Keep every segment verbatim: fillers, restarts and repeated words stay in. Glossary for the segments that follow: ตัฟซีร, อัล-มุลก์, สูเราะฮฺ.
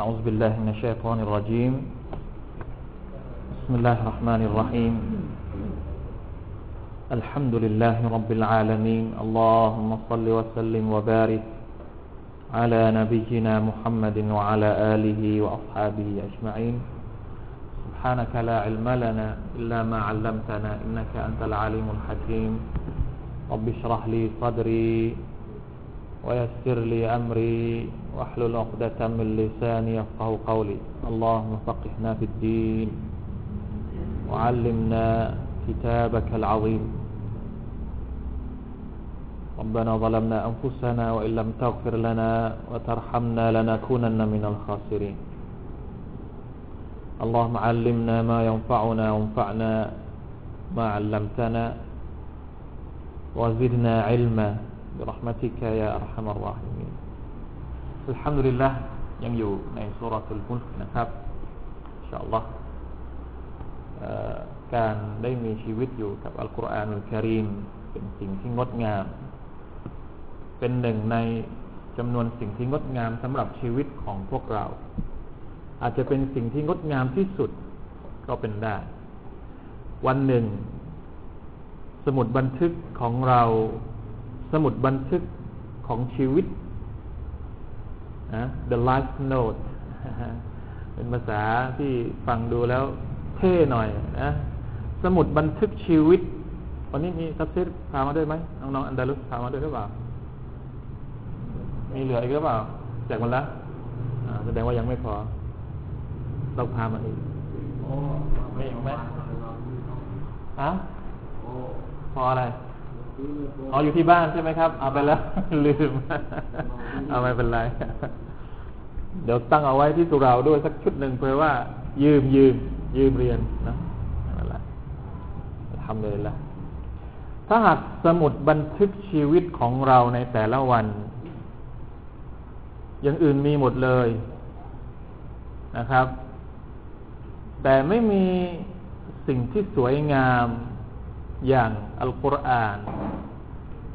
أعوذ بالله من الشيطان الرجيم بسم الله الرحمن الرحيم الحمد لله رب العالمين اللهم صل وسلم وبارك على نبينا محمد وعلى آله وأصحابه أجمعين سبحانك لا علم لنا إلا ما علمتنا إنك أنت العليم الحكيم رب اشرح لي صدري ويسر لي أمري واحلل عقدة من لساني يفقهوا قولي اللهم فقهنا في الدين وعلمنا كتابك العظيم ربنا ظلمنا أنفسنا وإن لم تغفر لنا وترحمنا لنكونن من الخاسرين اللهم علمنا ما ينفعنا وانفعنا ما علمتنا وزدنا علما برحمتك يا أرحم الراحمين الحمد لله ยังอยู่ในซูเราะฮฺ อัล-มุลก์นะครับอินชาอัลลอฮฺการได้มีชีวิตอยู่กับอัลกุรอานอัลกะรีมเป็นสิ่งที่งดงามเป็นหนึ่งในจำนวนสิ่งที่งดงามสำหรับชีวิตของพวกเราอาจจะเป็นสิ่งที่งดงามที่สุดก็เป็นได้วันหนึ่งสมุดบันทึกของเราสมุดบันทึกของชีวิตนะ the life note เป็นภาษาที่ฟังดูแล้วเท่หน่อยนะสมุดบันทึกชีวิตวันนี้มีทัฟซีรพามาด้วยไหมน้องๆอันดาลุสพามาด้วยหรือเปล่ามีเหลืออีกหรือเปล่าแจกมันละแสดงว่ายังไม่พอต้องพามาอีกไม่เห็นไหมฮะพออะไรอ๋ออยู่ที่บ้านใช่ไหมครับเอาไปแล้วลืมเอาไม่เป็นไรเดี๋ยวตั้งเอาไว้ที่สุเราด้วยสักชุดหนึ่งเพื่อว่ายืมยืมยืมเรียนนะอะไรทำเลยละถ้าหากสมุดบันทึกชีวิตของเราในแต่ละวันอย่างอื่นมีหมดเลยนะครับแต่ไม่มีสิ่งที่สวยงามอย่างอัลกุรอาน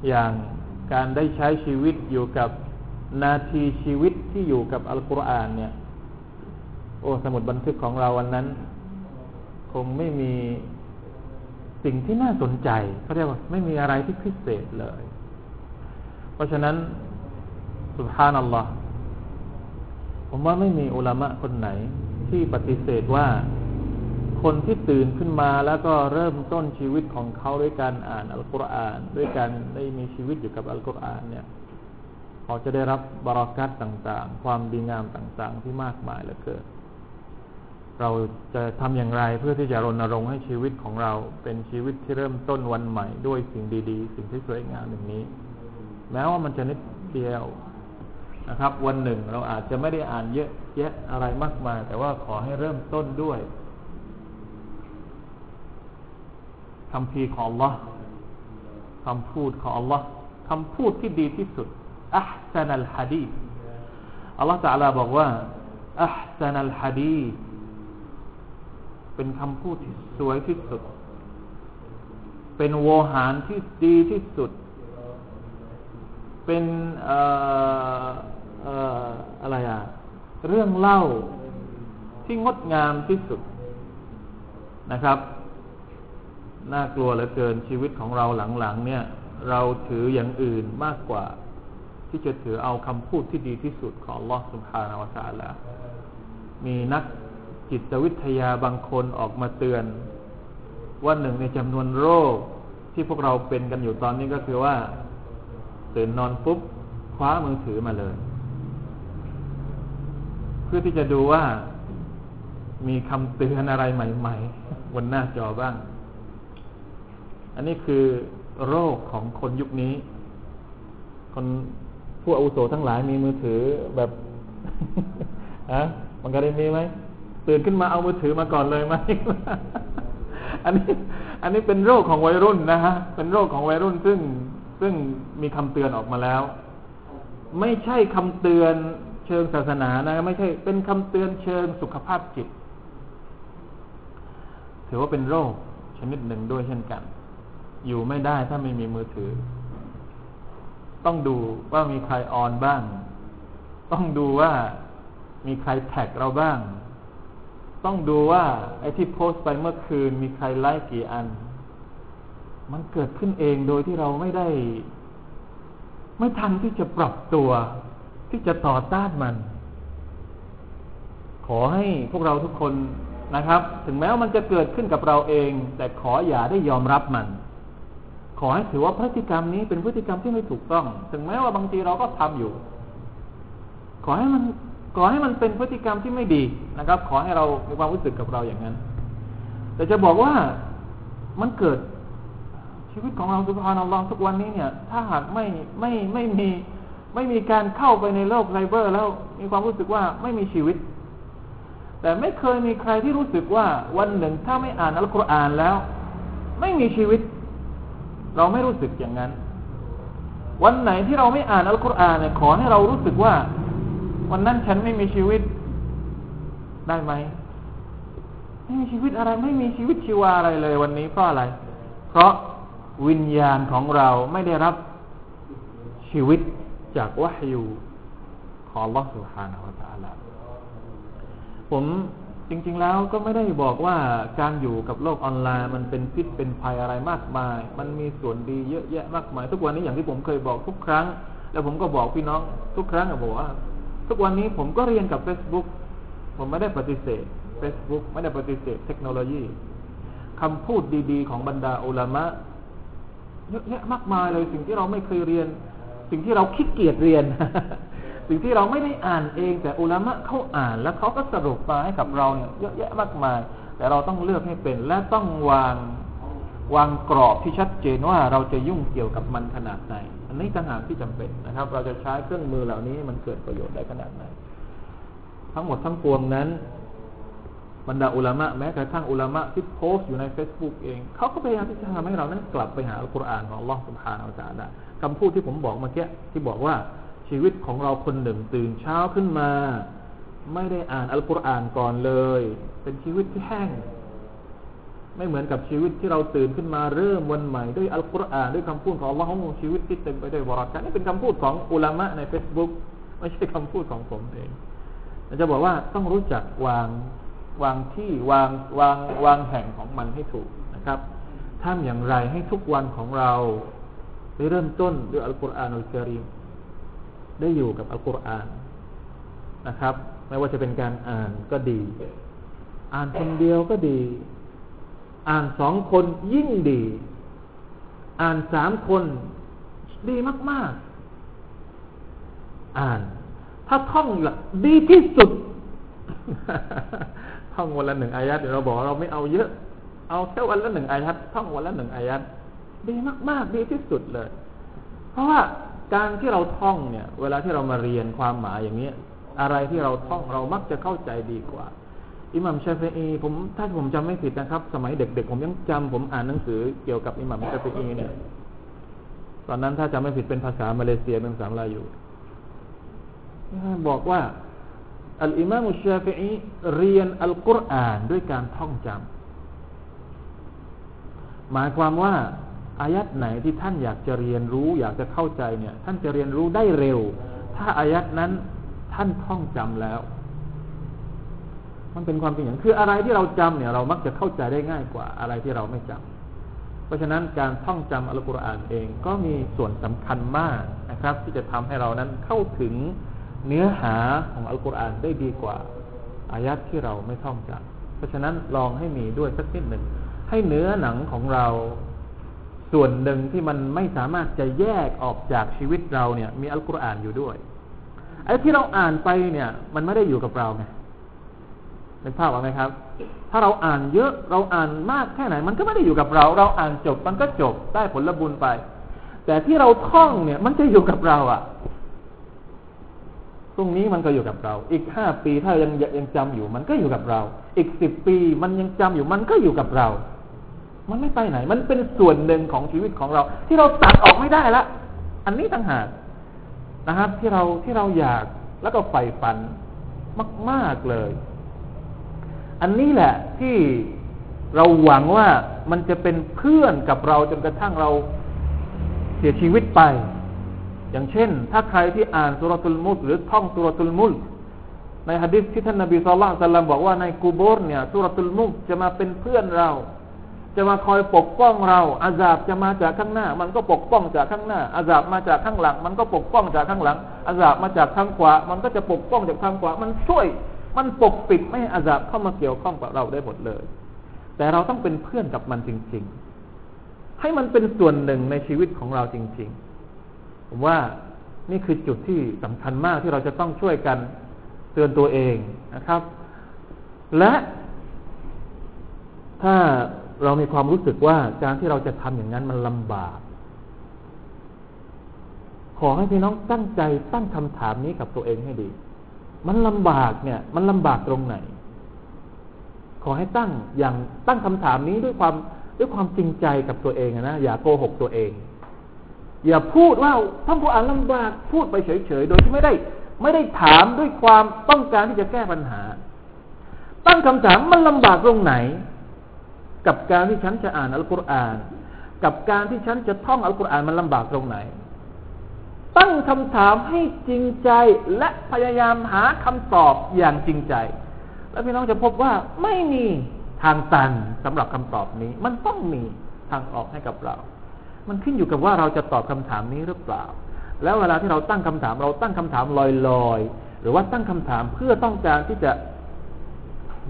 อย่างการได้ใช้ชีวิตอยู่กับนาทีชีวิตที่อยู่กับอัลกุรอานเนี่ยโอ้สมุดบันทึกของเราวันนั้นคงไม่มีสิ่งที่น่าสนใจเขาเรียกว่าไม่มีอะไรที่พิเศษเลยเพราะฉะนั้นซุบฮานัลลอฮ์ผมว่าไม่มีอุลามะคนไหนที่ปฏิเสธว่าคนที่ตื่นขึ้นมาแล้วก็เริ่มต้นชีวิตของเขาด้วยการอ่านอัลกุรอานด้วยการได้มีชีวิตอยู่กับอัลกุรอานเนี่ยเขาจะได้รับบารอกัตต่างๆความดีงามต่างๆที่มากมายเหลือเกินเราจะทำอย่างไรเพื่อที่จะรณรงค์ให้ชีวิตของเราเป็นชีวิตที่เริ่มต้นวันใหม่ด้วยสิ่งดีๆสิ่งที่สวยงามอย่างนี้แม้ว่ามันจะนิดเดียวนะครับวันหนึ่งเราอาจจะไม่ได้อ่านเยอะแยะอะไรมากมายแต่ว่าขอให้เริ่มต้นด้วยคำพีของ Allah คำพูดของ Allah คำพูดที่ดีที่สุดอัพซานัลฮะดีษ Allah ตะอาลาบอกว่าอัพซานัลฮะดีษเป็นคำพูดที่สวยที่สุดเป็นวอหารที่ดีที่สุดเป็นเอ่อเอ่ออะไรอ่ะเรื่องเล่าที่งดงามที่สุดนะครับน่ากลัวเหลือเกินชีวิตของเราหลังๆเนี่ยเราถืออย่างอื่นมากกว่าที่จะถือเอาคำพูดที่ดีที่สุดของอัลเลาะห์ซุบฮานะฮูวะตะอาลามีนักจิตวิทยาบางคนออกมาเตือนว่าหนึ่งในจำนวนโรคที่พวกเราเป็นกันอยู่ตอนนี้ก็คือว่าตื่นนอนปุ๊บคว้ามือถือมาเลยเพื่อที่จะดูว่ามีคำเตือนอะไรใหม่ๆบนหน้าจอบ้างอันนี้คือโรคของคนยุคนี้คนผู้อาวุโสทั้งหลายมีมือถือแบบฮะมันก็ได้มีไหมตื่นขึ้นมาเอามือถือมาก่อนเลยไหม อันนี้อันนี้เป็นโรคของวัยรุ่นนะฮะเป็นโรคของวัยรุ่นซึ่งซึ่งมีคำเตือนออกมาแล้วไม่ใช่คำเตือนเชิงศาสนานะไม่ใช่เป็นคำเตือนเชิงสุขภาพจิตถือว่าเป็นโรคชนิดหนึ่งด้วยเช่นกันอยู่ไม่ได้ถ้าไม่มีมือถือต้องดูว่ามีใครออนบ้างต้องดูว่า มีใครแท็กเราบ้างต้องดูว่าไอ้ที่โพสต์ไปเมื่อคืนมีใครไลค์กี่อันมันเกิดขึ้นเองโดยที่เราไม่ได้ไม่ทันที่จะปรับตัวที่จะต่อต้านมันขอให้พวกเราทุกคนนะครับถึงแม้ว่ามันจะเกิดขึ้นกับเราเองแต่ขออย่าได้ยอมรับมันขอให้ถือว่าพฤติกรรมนี้เป็นพฤติกรรมที่ไม่ถูกต้องถึงแม้ว่าบางทีเราก็ทำอยู่ขอให้มันขอให้มันเป็นพฤติกรรมที่ไม่ดีนะครับขอให้เรามีความรู้สึกกับเราอย่างนั้นแต่จะบอกว่ามันเกิดชีวิตของเราซุบฮานัลลอฮ์ทุกวันนี้เนี่ยถ้าหากไม่ไม่ไม่มีไม่มีการเข้าไปในโลกไซเบอร์แล้วมีความรู้สึกว่าไม่มีชีวิตแต่ไม่เคยมีใครที่รู้สึกว่าวันหนึ่งถ้าไม่อ่านอัลกุรอานแล้วไม่มีชีวิตเราไม่รู้สึกอย่างนั้นวันไหนที่เราไม่อ่านอัลกุรอานเนี่ยขอให้เรารู้สึกว่าวันนั้นฉันไม่มีชีวิตได้ไหมไม่มีชีวิตอะไรไม่มีชีวิตชีวาอะไรเลยวันนี้เพราะอะไรเพราะวิญญาณของเราไม่ได้รับชีวิตจากวะฮยูของอัลเลาะห์ซุบฮานะฮูวะตะอาลาผมจริงๆแล้วก็ไม่ได้บอกว่าการอยู่กับโลกออนไลน์มันเป็นพิษเป็นภัยอะไรมากมายมันมีส่วนดีเยอะแยะมากมายทุกวันนี้อย่างที่ผมเคยบอกทุกครั้งแล้วผมก็บอกพี่น้องทุกครั้งบอกว่าทุกวันนี้ผมก็เรียนกับ Facebook ผมไม่ได้ปฏิเสธ Facebook ไม่ได้ปฏิเสธเทคโนโลยีคำพูดดีๆของบรรดาอุลามะเยอะแยะมากมายเลยสิ่งที่เราไม่เคยเรียนสิ่งที่เราขี้เกียจเรียน สิ่งที่เราไม่ได้อ่านเองแต่อุลามะเขาอ่านแล้วเขาก็สรุปมาให้กับเราเนี่ยเยอะแยะมากมายแต่เราต้องเลือกให้เป็นและต้องวางวางกรอบที่ชัดเจนว่าเราจะยุ่งเกี่ยวกับมันขนาดไหนอันนี้ต่างหากที่จำเป็นนะครับเราจะใช้เครื่องมือเหล่านี้มันเกิดประโยชน์ได้ขนาดไหนทั้งหมดทั้งปวงนั้นบรรดาอุลามะแม้กระทั่งอุลามะที่โพสต์อยู่ใน Facebook เองเขาก็พยายามที่จะทำให้เรานั้นกลับไปหาอัลกุรอานของอัลเลาะห์ซุบฮานะฮูวะตะอาลาคำพูดที่ผมบอกเมื่อกี้ที่บอกว่าชีวิตของเราคนหนึ่งตื่นเช้าขึ้นมาไม่ได้อ่านอัลกุรอานก่อนเลยเป็นชีวิตที่แห้งไม่เหมือนกับชีวิตที่เราตื่นขึ้นมาเริ่มวันใหม่ด้วยอัลกุรอานด้วยคำพูดของอัลเลาะห์ชีวิตที่เต็มไปด้วยบะเราะกาตนี่เป็นคำพูดของอุลามะใน Facebook ไม่ใช่คำพูดของผมเองอาจารย์บอกว่าต้องรู้จักวางวางที่วางวางวางแห่งของมันให้ถูกนะครับทำอย่างไรให้ทุกวันของเราได้เริ่มต้นด้วยอัลกุรอานุลกะรีมได้อยู่กับอัลกุรอานนะครับไม่ว่าจะเป็นการอ่านก็ดีอ่านคนเดียวก็ดีอ่านสองคนยิ่งดีอ่านสามคนดีมากๆอ่านถ้าท่องดีที่สุด ท่องวันละหนึ่งอายัดเดี๋ยวเราบอกเราไม่เอาเยอะเอาแค่วันละหนึ่งอายัดท่องวันละหนึ่งอายัดดีมากๆดีที่สุดเลยเพราะว่าการที่เราท่องเนี่ยเวลาที่เรามาเรียนความหมายอย่างนี้อะไรที่เราท่องเรามักจะเข้าใจดีกว่าอิหม่ามชาฟิอีผมถ้าผมจำไม่ผิดนะครับสมัยเด็กๆผมยังจำผมอ่านหนังสือเกี่ยวกับอิหม่ามชาฟิอีเนี่ยตอนนั้นถ้าจำไม่ผิดเป็นภาษามาเลเซียเป็นภาษาลายูบอกว่าอัลอิหม่ามชาฟิอีเรียนอัลกุรอานด้วยการท่องจำหมายความว่าอายัดไหนที่ท่านอยากจะเรียนรู้อยากจะเข้าใจเนี่ยท่านจะเรียนรู้ได้เร็วถ้าอายัดนั้นท่านท่องจำแล้วมันเป็นความจริงอย่างคืออะไรที่เราจำเนี่ยเรามักจะเข้าใจได้ง่ายกว่าอะไรที่เราไม่จำเพราะฉะนั้นการท่องจำอัลกุรอานเองก็มีส่วนสำคัญมากนะครับที่จะทำให้เรานั้นเข้าถึงเนื้อหาของอัลกุรอานได้ดีกว่าอายัดที่เราไม่ท่องจำเพราะฉะนั้นลองให้มีด้วยสักนิดหนึ่งให้เนื้อหนังของเราส่วนหนึ่งที่มันไม่สามารถจะแยกออกจากชีวิตเราเนี่ยมีอัลกุรอานอยู่ด้วยไอ้ที่เราอ่านไปเนี่ยมันไม่ได้อยู่กับเราไงเห็นภาพไหมครับถ้าเราอ่านเยอะเราอ่านมากแค่ไหนมันก็ไม่ได้อยู่กับเราเราอ่านจบมันก็จบได้ผลบุญไปแต่ที่เราท่องเนี่ยมันจะอยู่กับเราอะตรงนี้มันก็อยู่กับเราอีกห้าปีถ้ายังยังจำอยู่มันก็อยู่กับเราอีกสิบปีมันยังจำอยู่มันก็อยู่กับเรามันไม่ไปไหนมันเป็นส่วนหนึ่งของชีวิตของเราที่เราตัดออกไม่ได้ละอันนี้ต่างหากนะครับที่เราที่เราอยากแล้วก็ใฝ่ฝันมากๆเลยอันนี้แหละที่เราหวังว่ามันจะเป็นเพื่อนกับเราจนกระทั่งเราเสียชีวิตไปอย่างเช่นถ้าใครที่อ่านซูเราะฮฺอัล-มุลก์หรือท่องซูเราะฮฺอัล-มุลก์ ในหะดีษที่ท่านนบีศ็อลลัลลอฮุอะลัยฮิวะซัลลัมบอกว่าในกุโบร์เนี่ยซูเราะตุลมุลก์จะมาเป็นเพื่อนเราจะมาคอยปกป้องเราอาซาบจะมาจากข้างหน้ามันก็ปกป้องจากข้างหน้าอาซาบมาจากข้างหลังมันก็ปกป้องจากข้างหลังอาซาบมาจากทางขวามันก็จะปกป้องจากทางขวามันช่วยมันปกปิดไม่ให้อาซาบเข้ามาเกี่ยวข้องกับเราได้หมดเลยแต่เราต้องเป็นเพื่อนกับมันจริงๆให้มันเป็นส่วนหนึ่งในชีวิตของเราจริงๆผมว่านี่คือจุดที่สำคัญมากที่เราจะต้องช่วยกันเตือนตัวเองนะครับและถ้าเรามีความรู้สึกว่าการที่เราจะทำอย่างนั้นมันลำบากขอให้พี่น้องตั้งใจตั้งคำถามนี้กับตัวเองให้ดีมันลำบากเนี่ยมันลำบากตรงไหนขอให้ตั้งอย่างตั้งคำถามนี้ด้วยความด้วยความจริงใจกับตัวเองนะอย่าโกหกตัวเองอย่าพูดว่าท่านผู้อ่านลำบากพูดไปเฉยๆโดยที่ไม่ได้ไม่ได้ถามด้วยความต้องการที่จะแก้ปัญหาตั้งคำถามมันลำบากตรงไหนกับการที่ฉันจะอ่านอัลกุรอานกับการที่ฉันจะท่องอัลกุรอานมันลำบากตรงไหนตั้งคำถามให้จริงใจและพยายามหาคำตอบอย่างจริงใจแล้วพี่น้องจะพบว่าไม่มีทางตันสำหรับคำตอบนี้มันต้องมีทางออกให้กับเรามันขึ้นอยู่กับว่าเราจะตอบคำถามนี้หรือเปล่าแล้วเวลาที่เราตั้งคำถามเราตั้งคำถามลอยๆหรือว่าตั้งคำถามเพื่อต้องการที่จะ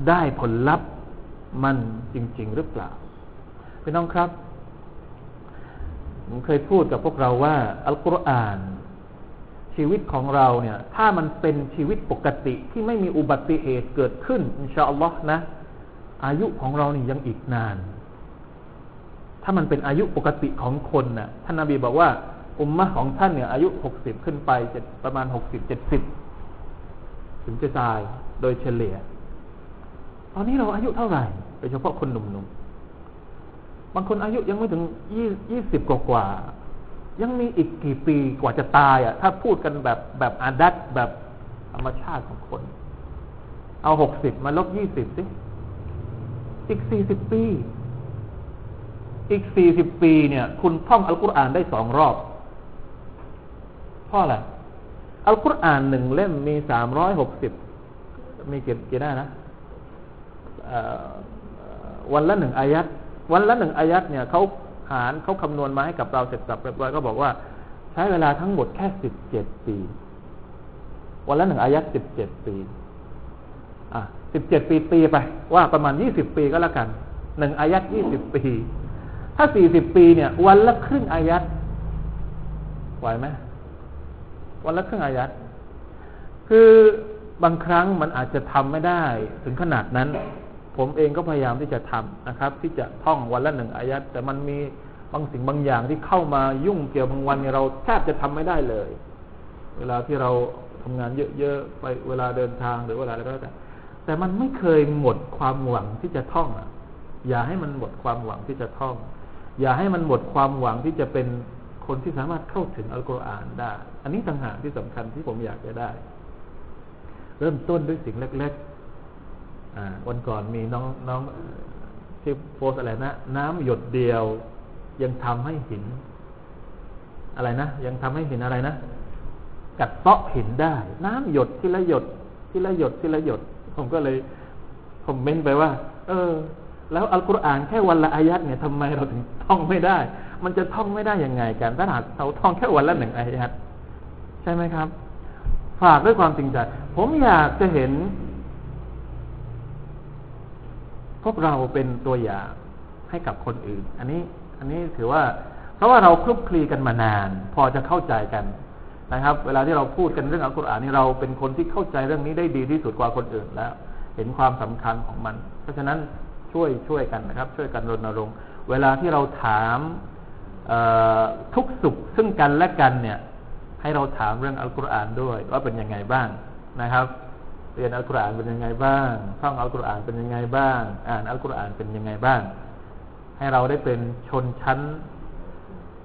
ได้ผลลัพธ์มันจริงๆหรือเปล่าพี่น้องครับผมเคยพูดกับพวกเราว่าอัลกุรอานชีวิตของเราเนี่ยถ้ามันเป็นชีวิตปกติที่ไม่มีอุบัติเหตุเกิดขึ้นอินชาอัลลอฮ์นะอายุของเรานี่ยังอีกนานถ้ามันเป็นอายุปกติของคนน่ะท่านนบีบอกว่าอุมมะของท่านเนี่ยอายุหกสิบขึ้นไปจะประมาณหกสิบ เจ็ดสิบถึงจะตายโดยเฉลี่ยตอนนี้เราอายุเท่าไหร่โดยเฉพาะคนหนุ่มๆบางคนอายุยังไม่ถึงยี่สิบกว่าๆยังมีอีกกี่ปีกว่าจะตายอ่ะถ้าพูดกันแบบแบบอาดัตแบบธรรมชาติของคนเอาหกสิบมาลบยี่สิบสิอีกสี่สิบปีอีกสี่สิบปีเนี่ยคุณท่องอัลกุรอานได้สองรอบเพราะอะไรอัลกุรอานหนึ่งเล่มมีสามร้อยหกสิบมีกี่กี่หน้านะวันละหนึ่งอายัตวันละหนึ่งอายัตเนี่ยเค้าหารเค้าคำนวณมาให้กับเราเสร็จสับเรียบร้อยก็บอกว่าใช้เวลาทั้งหมดแค่สิบเจ็ดปีวันละหนึ่งอายัตสิบเจ็ดปีอ่ะสิบเจ็ดปีตีไปว่าประมาณยี่สิบปีก็แล้วกันหนึ่งอายัตยี่สิบปีถ้าสี่สิบปีเนี่ยวันละครึ่งอายัตไหวไหมวันละครึ่งอายัตคือบางครั้งมันอาจจะทำไม่ได้ถึงขนาดนั้นผมเองก็พยายามที่จะทำนะครับที่จะท่องวันละหนึ่งอายัตแต่มันมีบางสิ่งบางอย่างที่เข้ามายุ่งเกี่ยวบางวันเนี่ยเราแทบจะทำไม่ได้เลยเวลาที่เราทำงานเยอะๆไปเวลาเดินทางหรือเวลาอะไรก็แล้วแต่แต่มันไม่เคยหมดความหวังที่จะท่องอย่าให้มันหมดความหวังที่จะท่องอย่าให้มันหมดความหวังที่จะเป็นคนที่สามารถเข้าถึงอัลกุรอานได้อันนี้ต่างหากที่สำคัญที่ผมอยากจะได้เริ่มต้นด้วยสิ่งเล็กๆวันก่อนมีน้องน้องที่โพสอะไรนะน้ำหยดเดียวยังทำให้หินอะไรนะยังทำให้หินอะไรนะกัดเตาะหินได้น้ำหยดทีละหยดทีละหยดทีละหยดผมก็เลยคอมเมนต์ไปว่าเออแล้วอัลกุรอานแค่วันละอายัตเนี่ยทำไมเราถึงท่องไม่ได้มันจะท่องไม่ได้ยังไงกันถ้าหากเราท่องแค่วันละหนึ่งอายัตใช่ไหมครับฝากด้วยความจริงใจผมอยากจะเห็นพวกเราเป็นตัวอย่างให้กับคนอื่นอันนี้อันนี้ถือว่าเพราะว่าเราคลุกคลีกันมานานพอจะเข้าใจกันนะครับเวลาที่เราพูดกันเรื่องอัลกุรอานนี่เราเป็นคนที่เข้าใจเรื่องนี้ได้ดีที่สุดกว่าคนอื่นแล้วเห็นความสำคัญของมันเพราะฉะนั้นช่วยช่วยกันนะครับช่วยกันรณรงค์เวลาที่เราถามทุกสุขซึ่งกันและกันเนี่ยให้เราถามเรื่องอัลกุรอานด้วยว่าเป็นยังไงบ้างนะครับเรียนอัลกุรอานเป็นยังไงบ้างท่องอัลกุรอานเป็นยังไงบ้างอ่านอัลกุรอานเป็นยังไงบ้างให้เราได้เป็นชนชั้น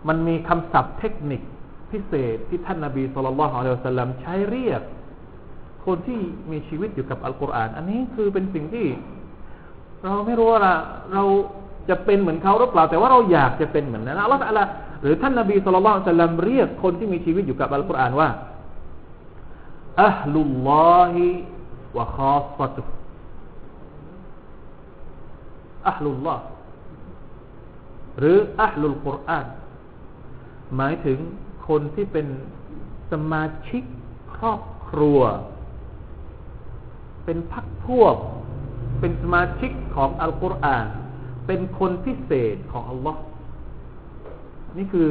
มันมีคำศัพท์เทคนิคพิเศษที่ท่านนบีศ็อลลัลลอฮุอะลัยฮิวะซัลลัมใช้เรียกคนที่มีชีวิตอยู่กับอัลกุรอานอันนี้คือเป็นสิ่งที่เราไม่รู้ว่าเราจะเป็นเหมือนเขาหรือเปล่าแต่ว่าเราอยากจะเป็นเหมือนนั้นอัลลอฮฺอะลัยฮิหรือท่านนบีศ็อลลัลลอฮุอะลัยฮิวะซัลลัมเรียกคนที่มีชีวิตอยู่กับอัลกุรอานว่าอัลลอฮิ วะคอฟะตุอัลลุลลอฮ์หรืออัลลุลกุรอานหมายถึงคนที่เป็นสมาชิกครอบครัวเป็นพรรคพวกเป็นสมาชิกของอัลกุรอานเป็นคนพิเศษของอัลลอฮ์นี่คือ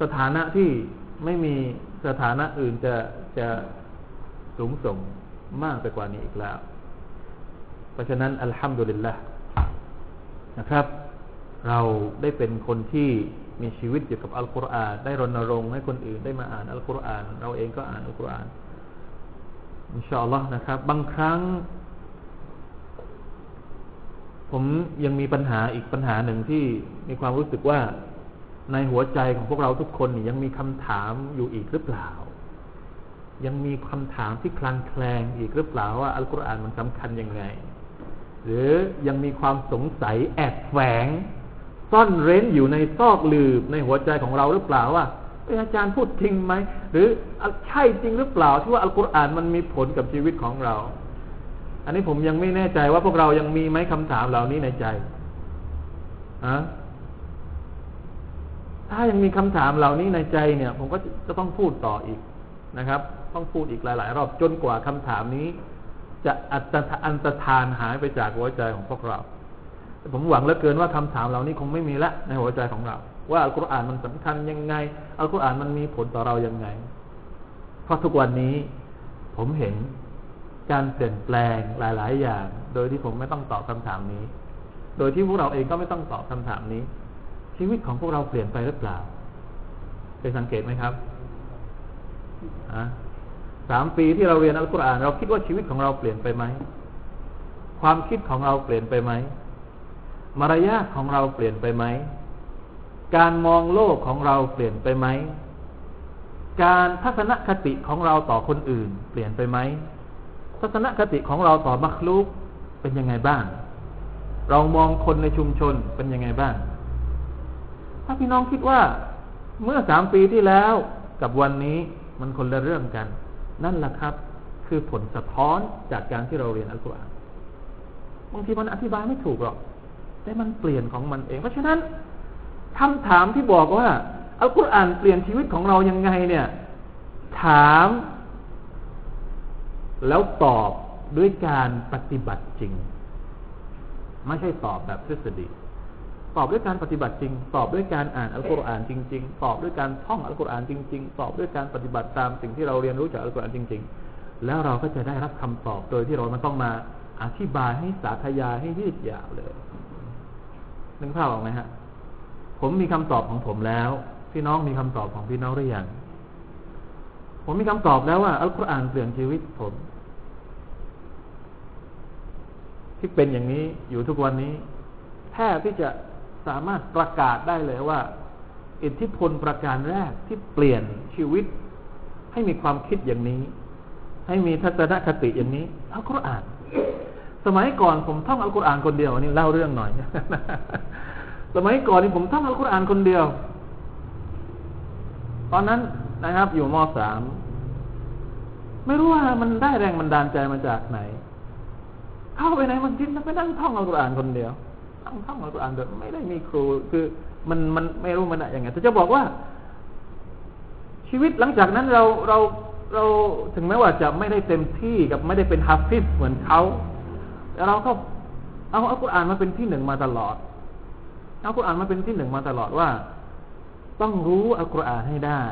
สถานะที่ไม่มีสถานะอื่นจะจะสูงส่งมากไปกว่านี้อีกแล้วเพราะฉะนั้นอัลฮัมดุลิลละห์นะครับเราได้เป็นคนที่มีชีวิตอยู่กับอัลกุรอานได้รณรงค์ให้คนอื่นได้มาอ่านอัลกุรอานเราเองก็อ่านอัลกุรอานอินชาอัลลอฮ์นะครับบางครั้งผมยังมีปัญหาอีกปัญหาหนึ่งที่มีความรู้สึกว่าในหัวใจของพวกเราทุกคนยังมีคำถามอยู่อีกหรือเปล่ายังมีคำถามที่คลางแคลงอีกหรือเปล่าว่าอัลกุรอานมันสำคัญยังไงหรือยังมีความสงสัยแอบแฝงซ่อนเร้นอยู่ในซอกลืบในหัวใจของเราหรือเปล่าว่าอาจารย์พูดจริงไหมหรือใช่จริงหรือเปล่าที่ว่าอัลกุรอานมันมีผลกับชีวิตของเราอันนี้ผมยังไม่แน่ใจว่าพวกเรายังมีไหมคำถามเหล่านี้ในใจอะถ้ายังมีคำถามเหล่านี้ในใจเนี่ยผมก็จะต้องพูดต่ออีกนะครับต้องพูดอีกหลายๆรอบจนกว่าคำถามนี้จะอัตตะอันตฐานหายไปจากหัวใจของพวกเราผมหวังเหลือเกินว่าคำถามเหล่านี้คงไม่มีละในหัวใจของเราว่าอัลกุรอานมันสำคัญยังไงอัลกุรอานมันมีผลต่อเรายังไงเพราะทุกวันนี้ผมเห็นการเปลี่ยนแปลงหลายๆอย่างโดยที่ผมไม่ต้องตอบคำถามนี้โดยที่พวกเราเองก็ไม่ต้องตอบคำถามนี้ชีวิตของพวกเราเปลี่ยนไปหรือเปล่าเคยสังเกตไหมครับสามปีที่เราเรียนอัลกุรอานเราคิดว่าชีวิตของเราเปลี่ยนไปไหมความคิดของเราเปลี่ยนไปไหมมารยาทของเราเปลี่ยนไปไหมการมองโลกของเราเปลี่ยนไปไหมการทัศนคติของเราต่อคนอื่นเปลี่ยนไปไหมทัศนคติของเราต่อมัคลูกเป็นยังไงบ้างเรามองคนในชุมชนเป็นยังไงบ้างถ้าพี่น้องคิดว่าเมื่อสามปีที่แล้วกับวันนี้มันคนละเรื่องกันนั่นแหละครับคือผลสะท้อนจากการที่เราเรียนอัลกุรอานบางทีมันอธิบายไม่ถูกหรอกแต่มันเปลี่ยนของมันเองเพราะฉะนั้นคำถามที่บอกว่าอัลกุรอานเปลี่ยนชีวิตของเรายังไงเนี่ยถามแล้วตอบด้วยการปฏิบัติจริงไม่ใช่ตอบแบบทฤษฎีตอบด้วยการปฏิบัติจริงตอบด้วยการอ่านอัลกุรอานจริงๆตอบด้วยการท่องอัลกุรอานจริงๆตอบด้วยการปฏิบัติตามสิ่งที่เราเรียนรู้จากอัลกุรอานจริงๆแล้วเราก็จะได้รับคำตอบโดยที่เราไม่ต้องมาอธิบายให้สาธยายให้ยืดยาวเลยนึกภาพออกไหมฮะผมมีคำตอบของผมแล้วพี่น้องมีคำตอบของพี่น้องหรือยังผมมีคำตอบแล้วว่าอัลกุรอานเปลี่ยนชีวิตผมที่เป็นอย่างนี้อยู่ทุกวันนี้แทบที่จะสามารถประกาศได้เลยว่าอิทธิพลประการแรกที่เปลี่ยนชีวิตให้มีความคิดอย่างนี้ให้มีทัศนคติอย่างนี้อัลกุรอานสมัยก่อนผมท่องอัลกุรอานคนเดียวนี่เล่าเรื่องหน่อย สมัยก่อนนี่ผมท่องอัลกุรอานคนเดียวตอนนั้นนะครับอยู่ม.สาม ไม่รู้ว่ามันได้แรงบันดาลใจมาจากไหนเข้าไปในมัสยิดแล้วไปนั่งท่องอัลกุรอานคนเดียวนั่งท่องอัลกุรอานแบบไม่ได้มีครูคือมันมันไม่รู้มันอะไรอย่างเงี้ยแต่จะบอกว่าชีวิตหลังจากนั้นเราเราเราถึงแม้ว่าจะไม่ได้เต็มที่กับไม่ได้เป็นฮาฟิซเหมือนเขาแต่เราก็เอาอัลกุรอานมาเป็นที่หนึ่งมาตลอดเอาอัลกุรอานมาเป็นที่หนึ่งมาตลอดว่าต้องรู้อัลกุรอานให้ได้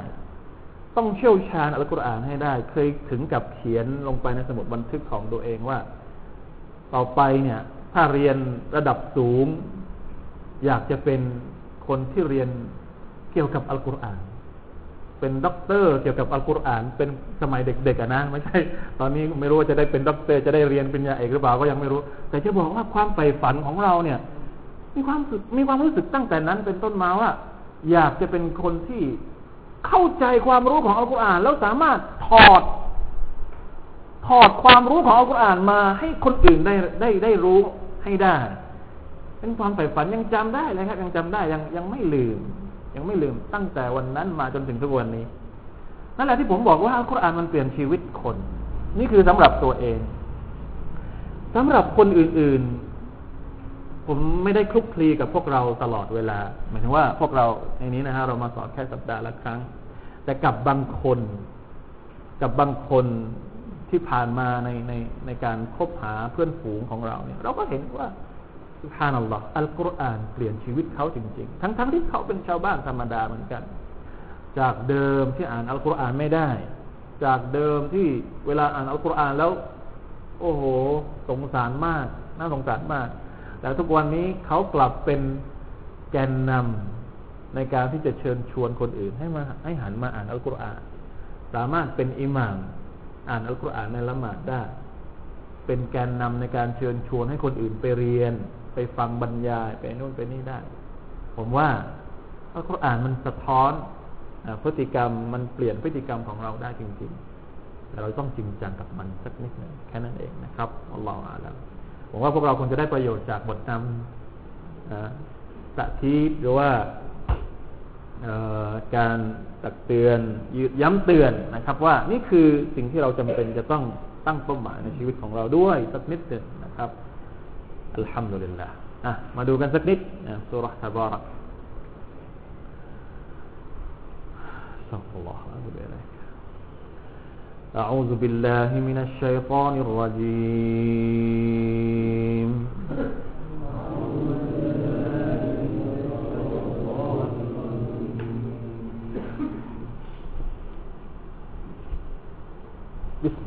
ต้องเชี่ยวชาญอัลกุรอานให้ได้เคยถึงกับเขียนลงไปในสมุดบันทึกของตัวเองว่าต่อไปเนี่ยถ้าเรียนระดับสูงอยากจะเป็นคนที่เรียนเกี่ยวกับอัลกุรอานเป็นด็อกเตอร์เกี่ยวกับอัลกุรอานเป็นสมัยเด็กๆอ่ะนะไม่ใช่ตอนนี้ไม่รู้ว่าจะได้เป็นด็อกเตอร์จะได้เรียนปริญญาเอกหรือเปล่าก็ยังไม่รู้แต่จะบอกว่าความใฝ่ฝันของเราเนี่ยมีความมีความรู้สึกตั้งแต่นั้นเป็นต้นมาว่าอยากจะเป็นคนที่เข้าใจความรู้ของอัลกุรอานแล้วสามารถถอดถอดความรู้ของอัลกุรอานมาให้คนอื่นได้ได้ได้รู้ให้ได้เป็นความใฝ่ฝันยังจำได้เลยครับยังจำได้ยังยังไม่ลืมยังไม่ลืมตั้งแต่วันนั้นมาจนถึงทุกวันนี้นั่นแหละที่ผมบอกว่าอัลกุรอานมันเปลี่ยนชีวิตคน นี่คือสำหรับตัวเองสำหรับคนอื่นๆผมไม่ได้คลุกคลีกับพวกเราตลอดเวลาหมายถึงว่าพวกเราในนี้นะฮะเรามาสอนแค่สัปดาห์ละครั้งแต่กับบางคนกับบางคนที่ผ่านมาในในในการคบหาเพื่อนฝูงของเราเนี่ยเราก็เห็นว่าซุบฮานัลลอฮ์อัลกุรอานเปลี่ยนชีวิตเขาจริงๆทั้งๆที่เขาเป็นชาวบ้านธรรมดาเหมือนกันจากเดิมที่อ่านอัลกุรอานไม่ได้จากเดิมที่เวลาอ่านอัลกุรอานแล้วโอ้โหสงสารมากน่าสงสารมากแต่ทุกวันนี้เขากลับเป็นแกนนำในการที่จะเชิญชวนคนอื่นให้มาให้หันมาอ่านอัลกุรอานสามารถเป็นอิหม่ามอ่านอัลกุรอานในละหมาดได้เป็นแกนนำในการเชิญชวนให้คนอื่นไปเรียนไปฟังบรรยายไปนู่นไปนี่ได้ผมว่าอัลกุรอานมันสะท้อนพฤติกรรมมันเปลี่ยนพฤติกรรมของเราได้จริงๆแต่เราต้องจริงจังกับมันสักนิดหนึ่งแค่นั้นเองนะครับอัลลอฮฺอาลัมผมว่าพวกเราคงจะได้ประโยชน์จากบทนำตะทีบหรือว่าการตักเตือนย้ำเตือนนะครับว่านี่คือสิ่งที่เราจำเป็นจะต้องตั้งเป้าหมายในชีวิตของเราด้วยสักนิดหนึ่งนะครับอัลฮัมดุลิลลาห์มาดูกันสักนิดซูเราะฮฺตะบารักأعوذ بالله من الشيطان الرجيم بسم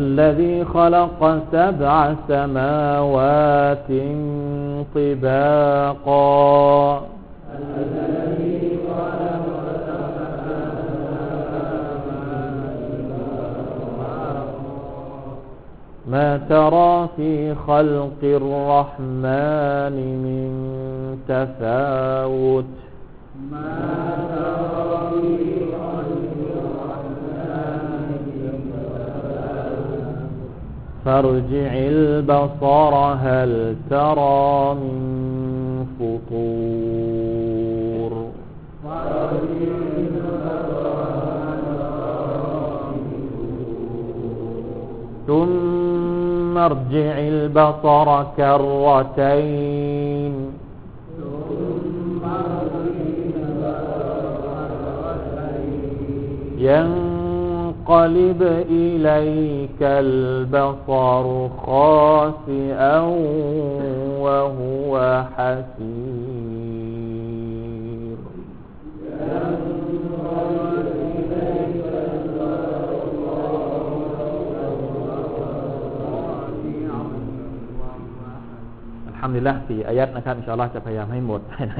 الذي خلق سبع سماوات طباقا ما ترى في خلق الرحمن من تفاوت فارجع البصر هل ترى من فطور ثم ارجع البصر كرتين ينقلب إليك البصر خاسئا وهو حسير الحمد لله สี่อายะห์นะครับอินชาอัลเลาะห์จะพยายามให้หมดภายใน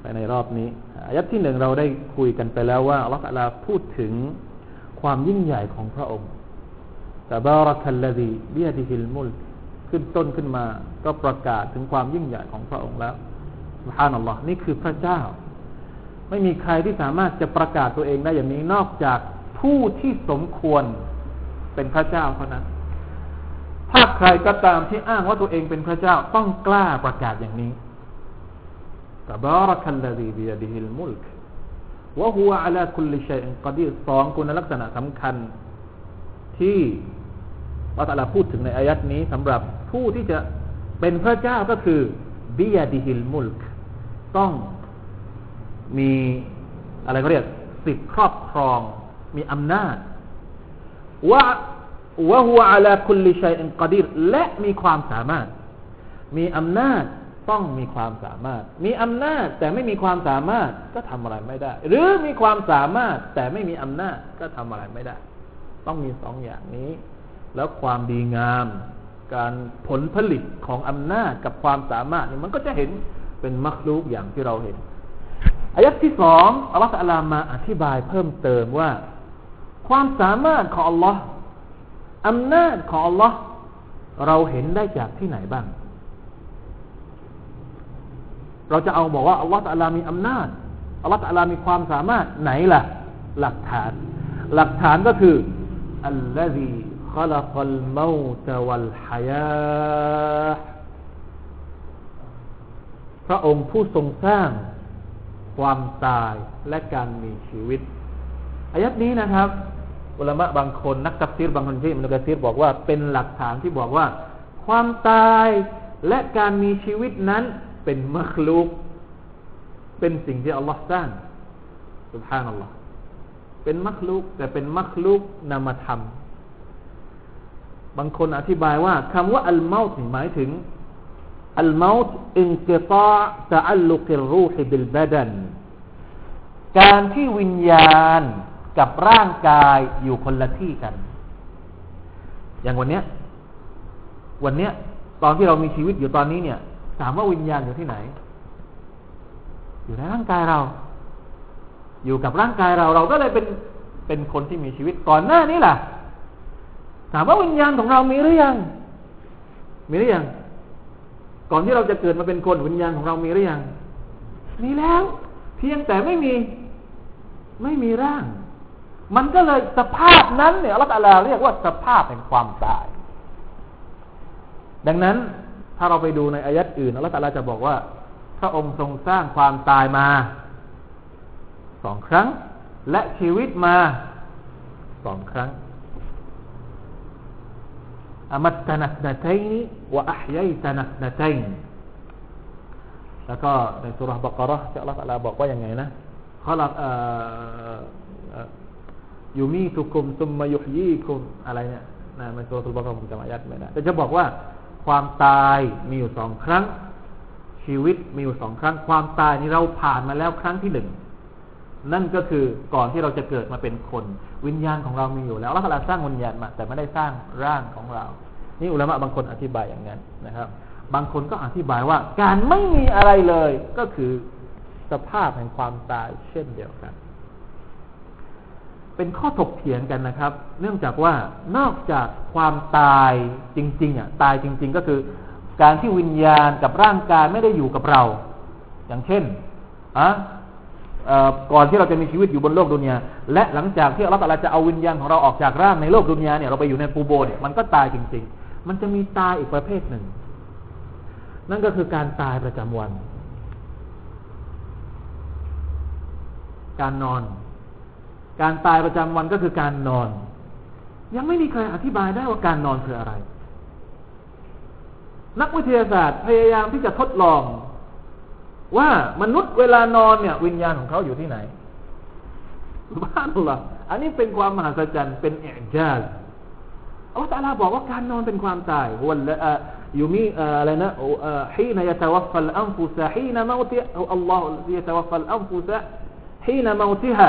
ไปในรอบนี้อายะห์ที่หนึ่งเราได้คุยกันไปแล้วว่าอัลเลาะห์ตะอาลาพูดถึงความยิ่งใหญ่ของพระองค์ตะบารักัลลซีบิยะดิฮิลมุลกขึ้นต้นขึ้นมาก็ประกาศถึงความยิ่งใหญ่ของพระองค์แล้วซุบฮานัลลอฮ์นี่คือพระเจ้าไม่มีใครที่สามารถจะประกาศตัวเองได้อย่างนี้นอกจากผู้ที่สมควรเป็นพระเจ้าเท่านั้นถ้าใครก็ตามที่อ้างว่าตัวเองเป็นพระเจ้าต้องกล้าประกาศอย่างนี้ตะบารักัลลซีบิยะดิฮิลมุลกวะฮุวะอะลาคุลลิชัยอินกอดีร สอง คุณลักษณะสำคัญที่อัลเลาะห์ตะอาลาพูดถึงในอายัตนี้สำหรับผู้ที่จะเป็นพระเจ้าก็คือบิยะดิฮิลมุลกต้อง มีอะไรก็เรียกสิทธิครอบครองมีอำนาจวะวะฮุอะลาคุลลิชัยอินกอดีรและมีความสามารถมีอำนาจต้องมีความสามารถมีอำนาจแต่ไม่มีความสามารถก็ทำอะไรไม่ได้หรือมีความสามารถแต่ไม่มีอำนาจก็ทำอะไรไม่ได้ต้องมีสองอย่างนี้แล้วความดีงามการผลผลิตของอำนาจกับความสามารถนี่มันก็จะเห็นเป็นมักลูกอย่างที่เราเห็นอายะที่สองอัลลอฮฺอาลามาอธิบายเพิ่มเติมว่าความสามารถของอัลลอฮฺอำนาจของอัลลอฮฺเราเห็นได้จากที่ไหนบ้างเราจะเอาบอกว่าอัลลอฮฺอาลามีอำนาจอัลลอฮฺอาลามีความสามารถไหนล่ะหลักฐานหลักฐานก็คืออัลลอฮิخلق الموت والحياة พระองค์ผู้ทรงสร้างความตายและการมีชีวิตอายัตนี้นะครับอุลามะบางคนนักตัฟซีรบางคนที่มุตะกัซซีรบอกว่าเป็นหลักฐานที่บอกว่าความตายและการมีชีวิตนั้นเป็นมัคลูกเป็นสิ่งที่อัลลอฮ์สร้างซุบฮานัลลอฮ์เป็นมัคลูกแต่เป็นมัคลูกนามธรรมบางคนอธิบายว่าคำว่าอัลเมาต์หมายถึงอัลเมาต์อินกิฏาอ์ตะอัลลุกอัลรูฮ์บิลบะดันการที่วิญญาณกับร่างกายอยู่คนละที่กันอย่างวันเนี้ยวันเนี้ยตอนที่เรามีชีวิตอยู่ตอนนี้เนี่ยถามว่าวิญญาณอยู่ที่ไหนอยู่ในร่างกายเราอยู่กับร่างกายเราเราก็เลยเป็นเป็นคนที่มีชีวิตก่อนหน้านี้ล่ะถามว่าวิญญาณของเรามีหรือยังมีหรือยังก่อนที่เราจะเกิดมาเป็นคนวิญญาณของเรามีหรือยังมีแล้วเพียงแต่ไม่มีไม่มีร่างมันก็เลยสภาพนั้นเนี่ยอัลลอฮฺตะอาลาเรียกว่าสภาพแห่งความตายดังนั้นถ้าเราไปดูในอายัตอื่นอัลลอฮฺตะอาลาจะบอกว่าพระองค์ทรงสร้างความตายมาสองครั้งและชีวิตมาสองครั้งأمتنا اثنتين وأحييتنا اثنتين แล้วก็ในซูเราะฮฺบะเกาะเราะฮ์ที่อัลเลาะห์ตะอาลาบอกว่ายังไงนะขอละเอ่อยูมีตุกุมซุมมะยุฮยีกุมอะไรเนี่ยนะมันซูเราะฮฺบะเกาะเราะฮ์จะมายัดไม่ได้แต่จะบอกว่าความตายมีอยู่สองครั้งชีวิตมีอยู่สองครั้งความตายนี่เราผ่านมาแล้วครั้งที่หนึ่งนั่นก็คือก่อนที่เราจะเกิดมาเป็นคนวิญญาณของเรามีอยู่แล้วอัลเลาะห์ตะอาลาสร้างวิญญาณมาแต่ไม่ได้สร้างร่างของเรานี่อุลามะบางคนอธิบายอย่างนั้นนะครับบางคนก็อธิบายว่าการไม่มีอะไรเลยก็คือสภาพแห่งความตายเช่นเดียวกันเป็นข้อถกเถียงกันนะครับเนื่องจากว่านอกจากความตายจริงๆอ่ะตายจริงๆก็คือการที่วิญญาณกับร่างกายไม่ได้อยู่กับเราอย่างเช่นอ่ะก่อนที่เราจะมีชีวิตอยู่บนโลกดุนยาและหลังจากที่อัลเลาะห์ตะอาลาจะเอาวิญญาณของเราออกจากร่างในโลกดุนยาเนี่ยเราไปอยู่ในกูโบร์เนี่ยมันก็ตายจริงๆมันจะมีตายอีกประเภทหนึ่งนั่นก็คือการตายประจำวันการนอนการตายประจำวันก็คือการนอนยังไม่มีใครอธิบายได้ว่าการนอนคืออะไรนักวิทยาศาสตร์พยายามที่จะทดลองว่ามนุษย์เวลานอนเนี่ยวิญญาณของเขาอยู่ที่ไหนบ้านเราอันนี้เป็นความมหัศจรรย์เป็นอิจาซอัลเลาะห์ตะอาลาบอกว่าการนอนเป็นความตายวัลอะยูมีอะไรนะฮีนยะตะวัฟฟัลอันฟุซะฮีนมอติอัลลอฮุลยะตะวัฟฟัลอันฟุซะฮีนมอติฮา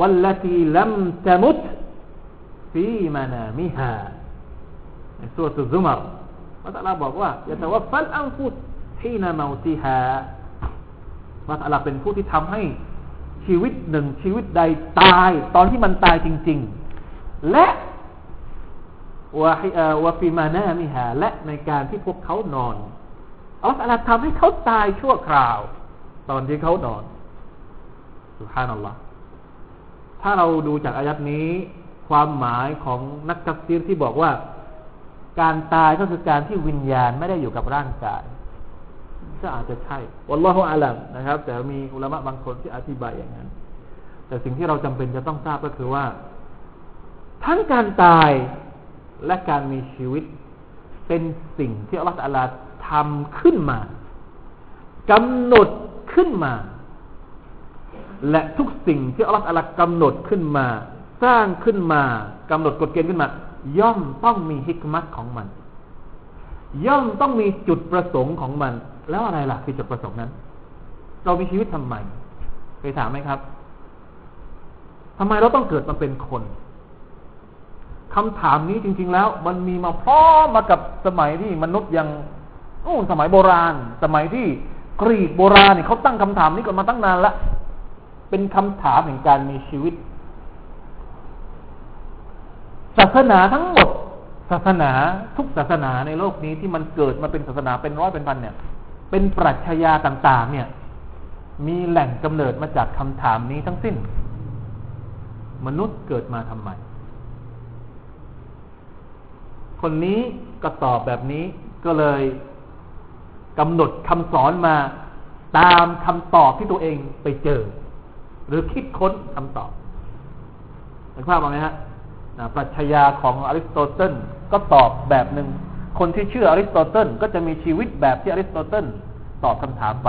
วัลลตีลัมตะมุตฟีมะนามิฮาในซูเราะตุซุมัรอัลเลาะห์ตะอาลาบอกว่ายะตะวัฟฟัลอันฟุซฮีนมอติฮาอัลเลาะห์ตะอาลาเป็นผู้ที่ทำให้ชีวิตหนึ่งชีวิตใดตายตอนที่มันตายจริงๆและวะฟิมานามิฮาและในการที่พวกเขานอนอัลเลาะห์ตะอาลาทำให้เขาตายชั่วคราวตอนที่เขานอนซุบฮานัลลอฮ์ถ้าเราดูจากอายัตนี้ความหมายของนักตัฟซีรที่บอกว่าการตายก็คือการที่วิญญาณไม่ได้อยู่กับร่างกายก็อาจจะใช่วัลลอฮุอาลัมนะครับแต่มีอุลามะบางคนที่อธิบายอย่างนั้นแต่สิ่งที่เราจำเป็นจะต้องทราบก็คือว่าทั้งการตายและการมีชีวิตเป็นสิ่งที่อัลเลาะห์ตะอาลาทำขึ้นมากำหนดขึ้นมา และทุกสิ่งที่อัลลอฮฺอัลลอฮฺกำหนดขึ้นมาสร้างขึ้นมากำหนดกฎเกณฑ์ขึ้นมาย่อมต้องมีฮิกมัตของมันย่อมต้องมีจุดประสงค์ของมันแล้วอะไรล่ะคือจุดประสงค์นั้นเรามีชีวิตทำไมเคยถามไหมครับทำไมเราต้องเกิดมาเป็นคนคำถามนี้จริงๆแล้วมันมีมาพร้อมมากับสมัยที่มนุษย์ยังโอ้สมัยโบราณสมัยที่กรีกโบราณเนี่ยเขาตั้งคำถามนี้กันมาตั้งนานละเป็นคำถามแห่งการมีชีวิตศาสนาทั้งหมดศาสนาทุกศาสนาในโลกนี้ที่มันเกิดมาเป็นศาสนาเป็นร้อยเป็นพันเนี่ยเป็นปรัชญาต่างๆเนี่ยมีแหล่งกำเนิดมาจากคำถามนี้ทั้งสิ้นมนุษย์เกิดมาทำไมคนนี้ก็ตอบแบบนี้ก็เลยกำหนดคำสอนมาตามคำตอบที่ตัวเองไปเจอหรือคิดค้นคำตอบเห็นภาพไหมฮะปรัชญาของอริสโตเติลก็ตอบแบบหนึ่งคนที่เชื่ออริสโตเติลก็จะมีชีวิตแบบที่อริสโตเติลตอบคำถามไป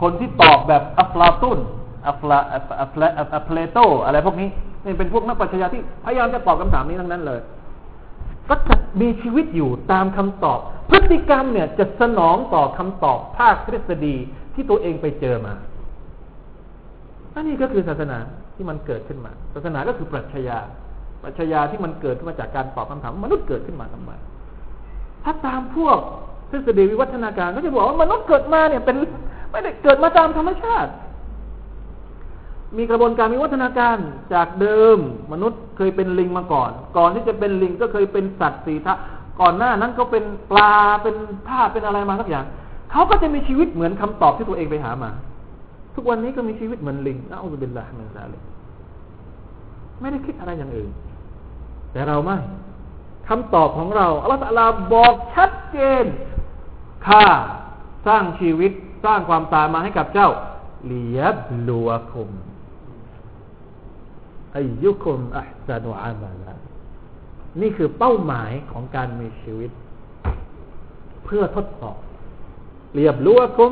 คนที่ตอบแบบอัฟลาตุนอัฟลาอัฟลาอัฟเลโตอะไรพวกนี้นี่เป็นพวกนักปรัชญาที่พยายามจะตอบคำถามนี้ทั้งนั้นเลยก็จะมีชีวิตอยู่ตามคำตอบพฤติกรรมเนี่ยจะสนองต่อคำตอบภาคทฤษฎีที่ตัวเองไปเจอมาอันนี้ก็คือศาสนาที่มันเกิดขึ้นมาศาสนาก็คือปรัชญาปรัชญาที่มันเกิดขึ้นมาจากการตอบคำถามมนุษย์เกิดขึ้นมาทำไมถ้าตามพวกทฤษฎีวิวัฒนาการก็จะบอกว่ามนุษย์เกิดมาเนี่ยเป็นไม่ได้เกิดมาตามธรรมชาติมีกระบวนการวิวัฒนาการจากเดิมมนุษย์เคยเป็นลิงมาก่อนก่อนที่จะเป็นลิงก็เคยเป็นสัตว์สี่เท้าก่อนหน้านั้นก็เป็นปลาเป็นทาสเป็นอะไรมาสักอย่างเขาก็จะมีชีวิตเหมือนคำตอบที่ตัวเองไปหามาทุกวันนี้ก็มีชีวิตเหมือนลิงนะอูซุบิลลาฮิมินัชชัยฏอนไม่ได้คิดอะไรอย่างอื่นแต่เราไม่คำตอบของเราอัลเลาะห์ตะอาลาบอกชัดเจนข้าสร้างชีวิตสร้างความตายมาให้กับเจ้าลิยับลูวะกุมอัยยุกุมอัห์ซะนูอามาละนี่คือเป้าหมายของการมีชีวิตเพื่อทดสอบลิยับลูวะกุม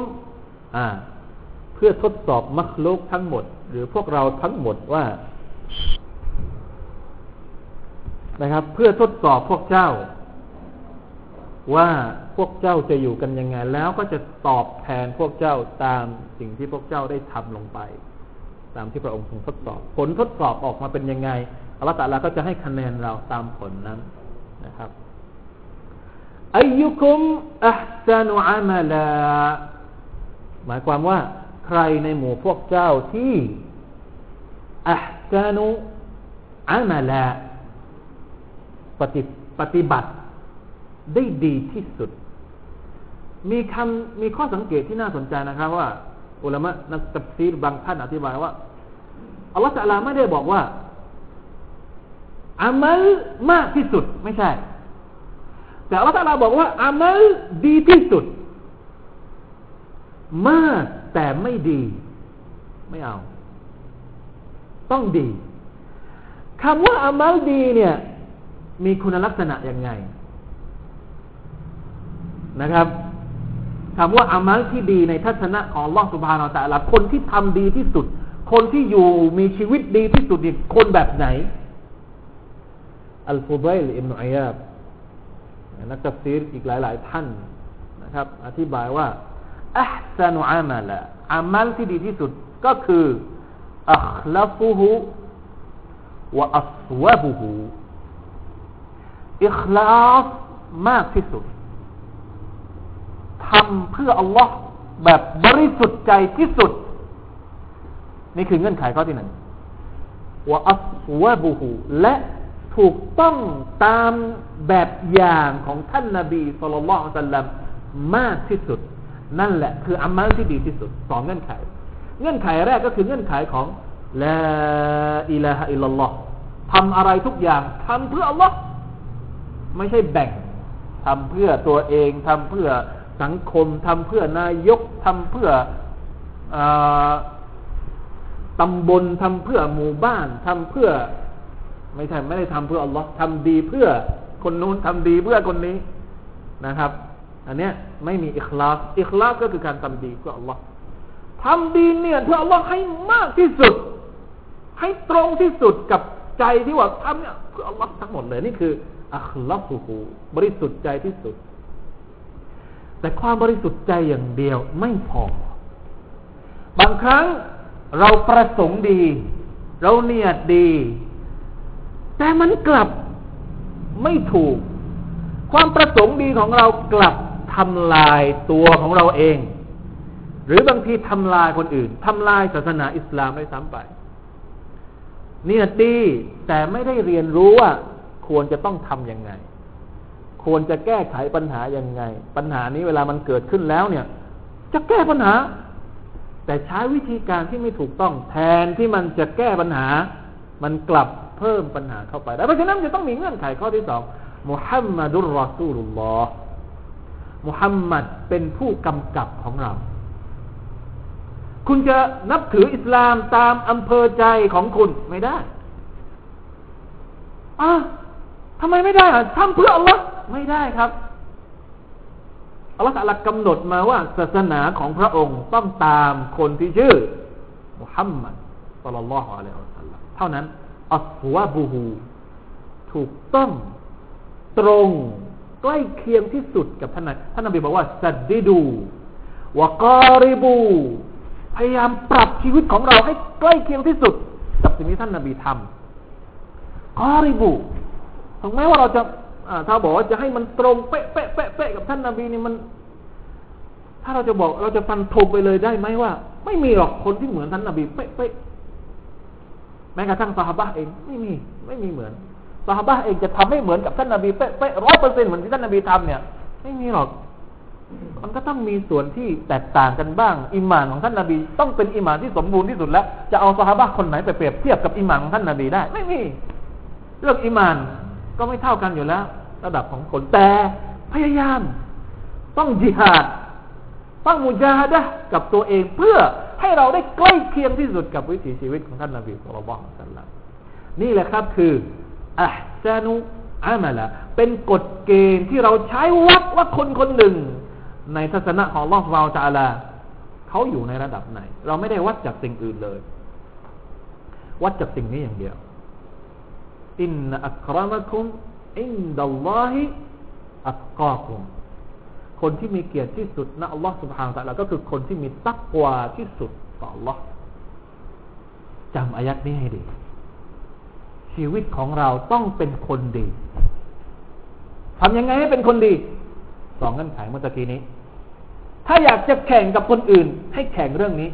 อ่าเพื่อทดสอบมัคลุกทั้งหมดหรือพวกเราทั้งหมดว่านะครับเพื่อทดสอบพวกเจ้าว่าพวกเจ้าจะอยู่กันยังไงแล้วก็จะตอบแทนพวกเจ้าตามสิ่งที่พวกเจ้าได้ทำลงไปตามที่พระองค์ทรงทดสอบผลทดสอบออกมาเป็นยังไงอัลเลาะห์ตะอาลาก็จะให้คะแนนเราตามผลนั้นนะครับอัยยุกุมอัห์ซะนูอะมะลาหมายความว่าใครในหมู่พวกเจ้าที่อัห์ซะนูอะมะลาปฏิปฏิบัติได้ดีที่สุดมีคำมีข้อสังเกตที่น่าสนใจนะครับว่าอุลามะนักตัฟซีรบางท่านอธิบายว่าอัลเลาะห์ตะอาลาไม่ได้บอกว่าอามัลมากที่สุดไม่ใช่แต่อัลเลาะห์ตะอาลาบอกว่าอามัลดีที่สุดมากแต่ไม่ดีไม่เอาต้องดีคำว่าอามัลดีเนี่ยมีคุณลักษณะยังไงนะครับคำว่าอามัลที่ดีในทัศนะของอัลเลาะห์ซุบฮานะฮูวะตะอาลาคนที่ทำดีที่สุดคนที่อยู่มีชีวิตดีที่สุดนี่คนแบบไหนอัลฟุบัยลอิบนุอัยยาบนักตัฟซีรอีกหลายๆท่านนะครับอธิบายว่าอัห์ซะนูอามัลอามัลที่ดีที่สุดก็คืออัคลัฟุฮุวะอัศวะบุฮุอิคลาศมากที่สุดทำเพื่ออัลเลาะห์แบบบริสุทธิ์ใจที่สุดนี่คือเงื่อนไขข้อที่หนึ่งวะอัศวะบุฮุและถูกต้องตามแบบอย่างของท่านนบีศ็อลลัลลอฮุอะลัยฮิวะซัลลัมมากที่สุดนั่นแหละคืออามัลที่ดีที่สุดสองเงื่อนไขเงื่อนไขแรกก็คือเงื่อนไขของลาอิลาฮะอิลลัลลอฮทำอะไรทุกอย่างทำเพื่ออัลลอฮ์ไม่ใช่แบ่งทำเพื่อตัวเองทำเพื่อสังคมทำเพื่อนายกทำเพื่อตำบลทำเพื่อหมู่บ้านทำเพื่อไม่ใช่ไม่ได้ทำเพื่ออัลลอฮ์ทำดีเพื่อคนนู้นทำดีเพื่อคนนี้นะครับอันเนี้ยไม่มีอิคลาสอิคลาสก็คือการทำดีเพื่ออัลลอฮ์ ทำดีเนี่ยเพื่ออัลลอฮ์ให้มากที่สุดให้ตรงที่สุดกับใจที่ว่าทำเนี่ยเพื่ออัลลอฮ์ทั้งหมดเลยนี่คืออัคลสุฮูบริสุทธิ์ใจที่สุดแต่ความบริสุทธิ์ใจอย่างเดียวไม่พอบางครั้งเราประสงค์ดีเราเนียดดีแต่มันกลับไม่ถูกความประสงค์ดีของเรากลับทำลายตัวของเราเองหรือบางทีทำลายคนอื่นทำลายศาสนาอิสลามได้ซ้ำไปเนียดดีแต่ไม่ได้เรียนรู้ว่าควรจะต้องทำยังไงควรจะแก้ไขปัญหายังไงปัญหานี้เวลามันเกิดขึ้นแล้วเนี่ยจะแก้ปัญหาแต่ใช้วิธีการที่ไม่ถูกต้องแทนที่มันจะแก้ปัญหามันกลับเพิ่มปัญหาเข้าไปแล้วเพราะฉะนั้นจะต้องมีเงื่อนไขข้อที่สองมุฮัมมัดุลรอซูลุลลอฮ์มุฮัมมัดเป็นผู้กำกับของเราคุณจะนับถืออิสลามตามอำเภอใจของคุณไม่ได้อ่ะทำไมไม่ได้อ่ะทำเพื่ออัลลอฮ์ไม่ได้ครับอัลลอฮ์ตะอาลากำหนดมาว่าศาสนาของพระองค์ต้องตามคนที่ชื่อมุฮัมมัดศ็อลลัลลอฮุอะลัยฮิวะซัลลัมเท่านั้นอัศวะบูฮูถูกต้องตรงใกล้เคียงที่สุดกับท่านนบีท่านนบีบอกว่าซัดดิดูวะกอริบูพยายามปรับชีวิตของเราให้ใกล้เคียงที่สุดกับสิ่งที่ท่านนบีทำกอริบูถึงแม้ว่าเราจะถ้าบอกว่าจะให้มันตรงเป๊ะเป๊ะเป๊ะเป๊ะกับท่านนบีนี่มันถ้าเราจะบอกเราจะฟันธงไปเลยได้ไหมว่าไม่มีหรอกคนที่เหมือนท่านนบีเป๊ะเป๊ะแม้กระทั่งซอฮาบะห์เองไม่มีไม่มีเหมือนซอฮาบะห์เองจะทำให้เหมือนกับท่านนบีเป๊ะเป๊ะร้อยเปอร์เซ็นต์เหมือนที่ท่านนบีทำเนี่ยไม่มีหรอกมันก็ต้องมีส่วนที่แตกต่างกันบ้างอิหม่านของท่านนบีต้องเป็นอิหม่านที่สมบูรณ์ที่สุดแล้วจะเอาซอฮาบะห์คนไหนไปเปรียบเทียบกับอิหม่านของท่านนบีได้ไม่มีเรื่องอิหม่านก็ไม่เท่ากันอยู่แล้วระดับของคนแต่พยายามต้องญิฮาดต้องมุญาฮะดะห์กับตัวเองเพื่อให้เราได้ใกล้เคียงที่สุดกับวิถีชีวิตของท่านนบีศ็อลลัลลอฮุอะลัยฮิวะซัลลัมนี่แหละครับคืออัห์ซานุอามัลเป็นกฎเกณฑ์ที่เราใช้วัดว่าคนคนหนึ่งในทัศนะของอัลเลาะห์ซุบฮานะฮูวะตะอาลาเขาอยู่ในระดับไหนเราไม่ได้วัดจากสิ่งอื่นเลยวัดจากสิ่งนี้อย่างเดียวอินนะอักเราะมะกุมอินดัลลอฮิอัตกอกุมคนที่มีเกียรติที่สุดณอัลเลาะห์ซุบฮานะฮูวะตะอาลาก็คือคนที่มีตักวาที่สุดต่ออัลเลาะห์จำอายัตนี้ให้ดีชีวิตของเราต้องเป็นคนดีทำยังไงให้เป็นคนดีสองเงื่อนไขเมื่อตะกี้นี้ถ้าอยากจะแข่งกับคนอื่นให้แข่งเรื่องนี้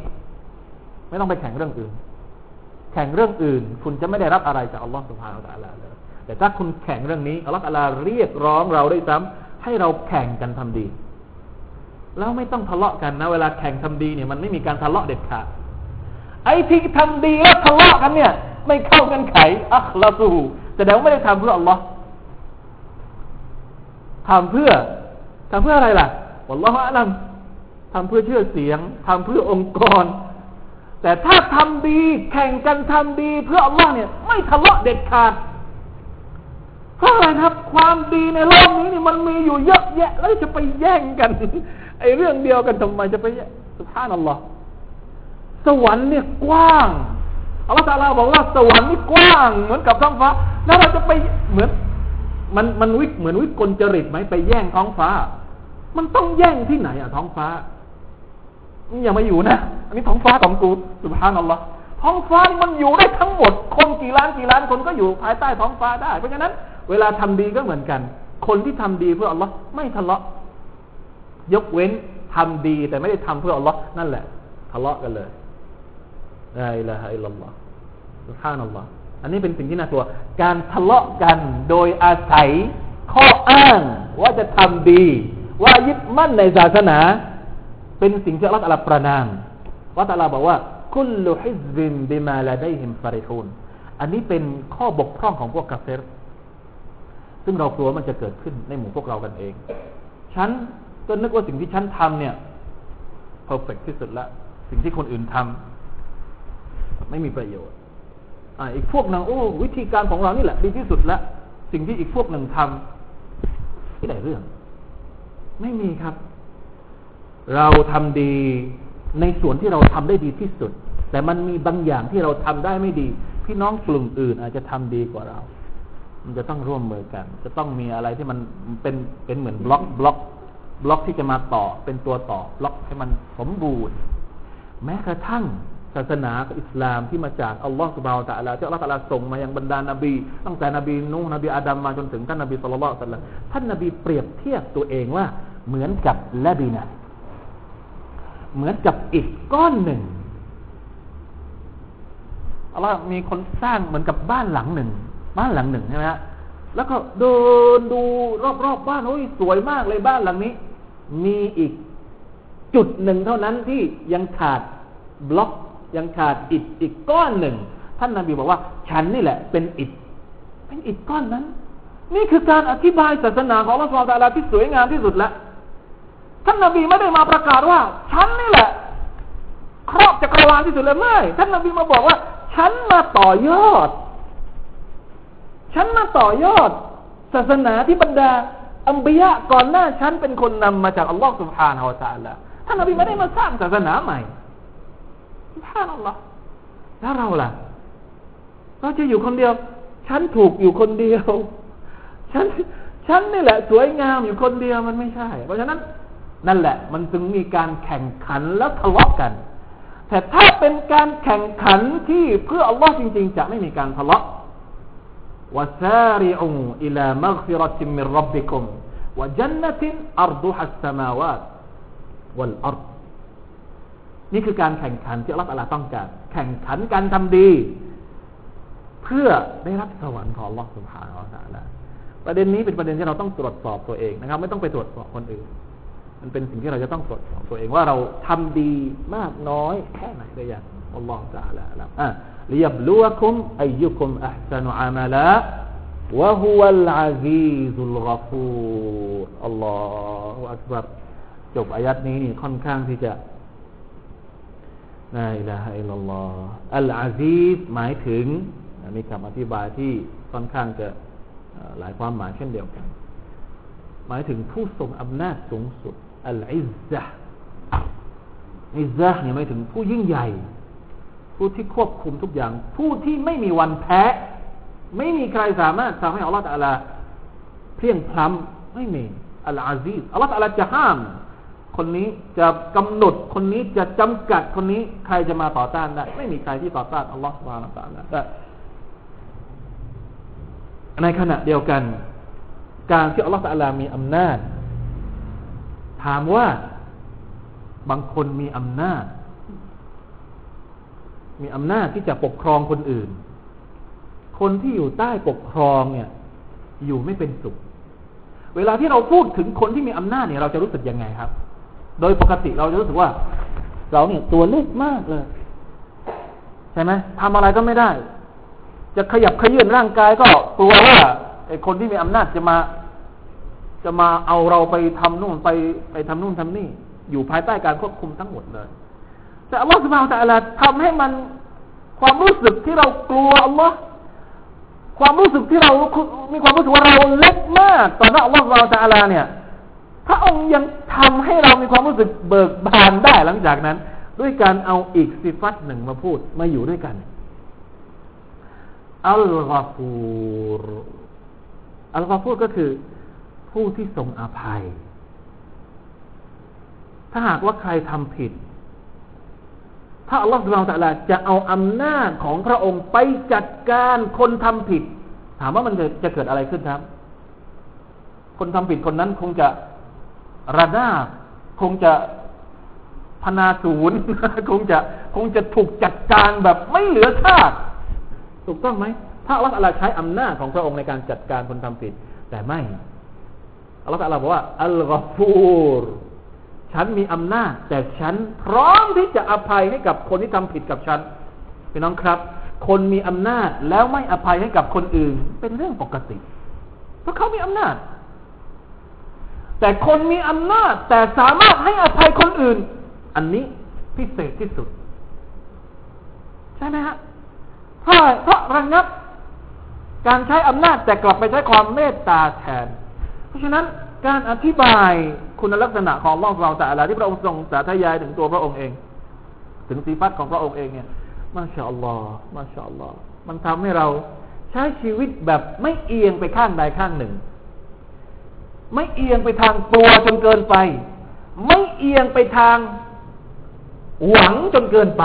ไม่ต้องไปแข่งเรื่องอื่นแข่งเรื่องอื่นคุณจะไม่ได้รับอะไรจากอัลเลาะห์ซุบฮานะฮูวะตะอาลาเลยแต่ถ้าคุณแข่งเรื่องนี้อัลเลาะห์ตะอาลาเรียกร้องเราด้วยซ้ำให้เราแข่งกันทำดีแล้วไม่ต้องทะเลาะกันนะเวลาแข่งทำดีเนี่ยมันไม่มีการทะเลาะเด็ดขาดไอ้ที่ทำดีแล้วทะเลาะกันเนี่ยไม่เข้ากันไขอัคลาซูแต่เดี๋ยวไม่ได้ทำเพื่ออัลเลาะห์ทำเพื่อทำเพื่ออะไรล่ะวัลลอฮุอะลัมทำเพื่อชื่อเสียงทำเพื่อองค์กรแต่ถ้าทำดีแข่งกันทำดีเพื่ออัลเลาะห์เนี่ยไม่ทะเลาะเด็ดขาดเพราะอะไรครับความดีในโลกนี้นี่มันมีอยู่เยอะแยะแล้วจะไปแย่งกันไอ้เรื่องเดียวกันทำไมจะไปแย่งซุบฮานัลลอฮ์สวรรค์เนี่ยกว้างอัลเลาะห์ตะอาลาบอกว่าสวรรค์นี่กว้างเหมือนกับท้องฟ้าแล้วเราจะไปเหมือนมันมันวิเหมือนวิกลจริตไหมไปแย่งท้องฟ้ามันต้องแย่งที่ไหนอะท้องฟ้านี่อย่ามาอยู่นะอันนี้ท้องฟ้าของกูซุบฮานัลลอฮ์ท้องฟ้านี่มันอยู่ได้ทั้งหมดคนกี่ล้านกี่ล้านคนก็อยู่ภายใต้ท้องฟ้าได้เพราะฉะนั้นเวลาทำดีก็เหมือนกันคนที่ทำดีเพื่ออัลเลาะห์ไม่ทะเลาะยกเว้นทำดีแต่ไม่ได้ทำเพื่ออัลเลาะห์นั่นแหละทะเลาะกันเลยลาอิลาฮะอิลลัลลอฮ์ซุบฮานัลลอฮ์อันนี้เป็นสิ่งที่น่ากลัวการทะเลาะกันโดยอาศัยข้ออ้างว่าจะทำดีว่ายึดมั่นในศาสนาเป็นสิ่งที่อัลเลาะห์ตะอาลาประณามอัลเลาะห์ตะอาลาบอกว่ากุลลุฮิซบินบิมาละดัยฮิมฟาริฮูนอันนี้เป็นข้อบกพร่องของพวกกาเฟรซึ่งเรากลัวมันจะเกิดขึ้นในหมู่พวกเรากันเองฉันก็นึกว่าสิ่งที่ฉันทำเนี่ยเพอร์เฟคที่สุดละสิ่งที่คนอื่นทำไม่มีประโยชน์อ่าอีกพวกหนึ่งโอ้วิธีการของเรานี่แหละดีที่สุดละสิ่งที่อีกพวกหนึ่งทำไม่ได้เรื่องไม่มีครับเราทำดี ในส่วนที่เราทำได้ดีที่สุดแต่มันมีบางอย่างที่เราทำได้ไม่ดีพี่น้องกลุ่มอื่นอาจจะทำดีกว่าเรามันจะต้องร่วมมือกันจะต้องมีอะไรที่มันเป็นเป็นเหมือนบล็อกบล็อกบล็อกที่จะมาต่อเป็นตัวต่อบล็อกให้มันสมบูรณ์แม้กระทั่งศาสนาอิสลามที่มาจากอัลลอฮฺซุบฮานะฮูวะตะอาลาที่อัลลอฮฺตะอาลาส่งมายังบรรดานบีตั้งแต่นบีนูฮ์นบีอาดัมมาจนถึงท่านนบีศ็อลลัลลอฮุอะลัยฮิวะซัลลัมท่านนบีเปรียบเทียบตัวเองว่าเหมือนกับละบีนะเหมือนกับอิฐก้อนหนึ่งอัลลอฮฺมีคนสร้างเหมือนกับบ้านหลังหนึ่งบ้านหลังหนึ่งใช่ไหมฮะแล้วก็เดินดูรอบๆ บ, บ้านโอ้ยสวยมากเลยบ้านหลังนี้มีอีกจุดหนึ่งเท่านั้นที่ยังขาดบล็อกยังขาดอิฐอีกก้อนหนึ่งท่านนบีบอกว่าฉันนี่แหละเป็นอิฐเป็นอิฐก้อนนั้นนี่คือการอธิบายศาสนาของอัลเลาะห์ซุบฮานะฮูวะตะอาลาที่สวยงามที่สุดละท่านนบีไม่ได้มาประกาศว่าฉันนี่แหละครอบจักรวาลที่สุดเลยไม่ท่านนบีมาบอกว่าฉันมาต่อยอดฉันมาต่อยอดศาสนาที่บรรดาอัมบิยะห์ก่อนหน้าฉันเป็นคนนำมาจากอัลเลาะห์ซุบฮานะฮูวะตะอาลาท่านนบีไม่ได้มาสร้างศาสนาใหม่ซุบฮานัลลอฮ์แล้วเราล่ะเราจะอยู่คนเดียวฉันถูกอยู่คนเดียวฉันฉันนี่แหละสวยงามอยู่คนเดียวมันไม่ใช่เพราะฉะนั้นนั่นแหละมันจึงมีการแข่งขันแล้วทะเลาะกันแต่ถ้าเป็นการแข่งขันที่เพื่ออัลเลาะห์จริงๆจะไม่มีการทะเลาะوَسَارِعُوا إِلَى مَغْفِرَةٍ مِّنْ رَبِّكُمْ وَجَنَّةٍ أَرْضُهَا السَّمَاوَاتُ وَالْأَرْضُนี่คือการแข่งขันที่อัลเลาะห์ตะอาลาต้องการแข่งขันการทำดีเพื่อได้รับสวรรค์ของอัลเลาะห์ซุบฮานะฮูวะตะอาลาประเด็นนี้เป็นประเด็นที่เราต้องตรวจสอบตัวเองนะครับไม่ต้องไปตรวจสอบคนอื่นมันเป็นสิ่งที่เราจะต้องตรวจสอบตัวเองว่าเราทำดีมากน้อยแค่ไหนหรือยังอัลเลาะห์ตะอาลาครับอ่ะليبلوكم أيكم أحسن عملا وهو العزيز الغفور الله أكبر จบอายะห์นี้นี่ค่อนข้างที่จะลาอิลาฮะอิลลัลลอฮอัลอาซีซหมายถึงมีคำอธิบายที่ค่อนข้างจะหลายความหมายเช่นเดียวกันหมายถึงผู้ทรงอำนาจสูงสุดอัลอิซซะห์อิซซะห์เนี่ยหมายถึงผู้ยิ่งใหญ่ผู้ที่ควบคุมทุกอย่างผู้ที่ไม่มีวันแพ้ไม่มีใครสามารถทำให้อัลเลาะห์ตะอาลาเพลียงพล้ำไม่มีอัลอาซีซอัลเลาะห์ตะอาลาจะห้ามคนนี้จะกำหนดคนนี้จะจำกัดคนนี้ใครจะมาต่อต้านได้ไม่มีใครที่ต่อต้านอัลเลาะห์ซุบฮานะฮูวะตะอาลาได้ในขณะเดียวกันการที่อัลเลาะห์ตะอาลามีอำนาจถามว่าบางคนมีอำนาจมีอำนาจที่จะปกครองคนอื่นคนที่อยู่ใต้ปกครองเนี่ยอยู่ไม่เป็นสุขเวลาที่เราพูดถึงคนที่มีอำนาจเนี่ยเราจะรู้สึกยังไงครับโดยปกติเราจะรู้สึกว่าเราเนี่ยตัวเล็กมากเลยใช่ไหมทำอะไรก็ไม่ได้จะขยับขยื่นร่างกายก็กลัวว่าไอ้คนที่มีอำนาจจะมาจะมาเอาเราไปทำนู่นไปไปทำนู่นทำนี่อยู่ภายใต้การควบคุมทั้งหมดเลยแต่อัลลอฮฺซุบฮานะฮูวะตะอาลาทำให้มันความรู้สึกที่เรากลัวอัลลอฮฺความรู้สึกที่เรามีความรู้สึกว่าเราเล็กมากต่อหน้าอัลลอฮฺซุบฮานะฮูวะตะอาลาเนี่ยพระองค์ยังทำให้เรามีความรู้สึกเบิกบานได้หลังจากนั้นด้วยการเอาอีกสิฟัตหนึ่งมาพูดมาอยู่ด้วยกันอัลกอฟูรอัลกอฟูรก็คือผู้ที่ทรงอภัยถ้าหากว่าใครทำผิดถ้าอัลเลาะห์ซุบฮานะฮูวะตะอาลาจะเอาอำนาจของพระองค์ไปจัดการคนทำผิดถามว่ามันจะเกิดอะไรขึ้นครับคนทำผิดคนนั้นคงจะระนาบคงจะพนาศูนย์คงจะคงจะถูกจัดการแบบไม่เหลือซากถูกต้องไหมถ้าอัลเลาะห์ตะอาลาใช้อำนาจของพระองค์ในการจัดการคนทำผิดแต่ไม่อัลเลาะห์ตะอาลาบอกว่าอัลกอฟูรฉันมีอำนาจแต่ฉันพร้อมที่จะอภัยให้กับคนที่ทำผิดกับฉันพี่น้องครับคนมีอำนาจแล้วไม่อภัยให้กับคนอื่นเป็นเรื่องปกติเพราะเขามีอำนาจแต่คนมีอำนาจแต่สามารถให้อภัยคนอื่นอันนี้พิเศษที่สุดใช่ไหมฮะถ้าถ้าระงับการใช้อำนาจแต่กลับไปใช้ความเมตตาแทนเพราะฉะนั้นการอธิบายคุณลักษณะของอัลเลาะห์ซุบฮานะฮูวะตะอาลาที่พระองค์ทรงสาธยายถึงตัวพระองค์เอง ถึงสีฟัตของพระองค์เองเนี่ยมาชาอัลลอฮ์มาชาอัลลอฮ์มันทำให้เราใช้ชีวิตแบบไม่เอียงไปข้างใดข้างหนึ่งไม่เอียงไปทางกลัวจนเกินไปไม่เอียงไปทางหวังจนเกินไป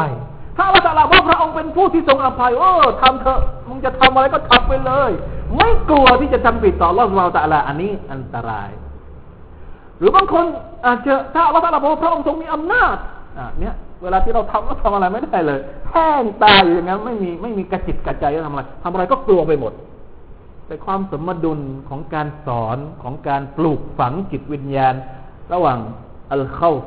ถ้าอัลลอฮฺตะอาลาว่าพระองค์เป็นผู้ที่ทรงอภัยโอ้ทำเถอะมึงจะทำอะไรก็ทำไปเลยไม่กลัวที่จะทำผิดต่ออัลลอฮฺซุบฮานะฮูวะตะอาลาอันนี้อันตรายหรือบางคนอาจจะถ้าอัลลอฮฺตะอาลาบอกว่าพระองค์ทรงมีอำนาจอ่ะเนี่ยเวลาที่เราทำเราทำอะไรไม่ได้เลยแห้งตายอยู่อย่างนั้นไม่มีไม่มีกระจิตกระใจจะทำอะไรทำอะไรก็กลัวไปหมดแต่ความสมดุลของการสอนของการปลูกฝังจิตวิญญาณระหว่างอัลคอฟ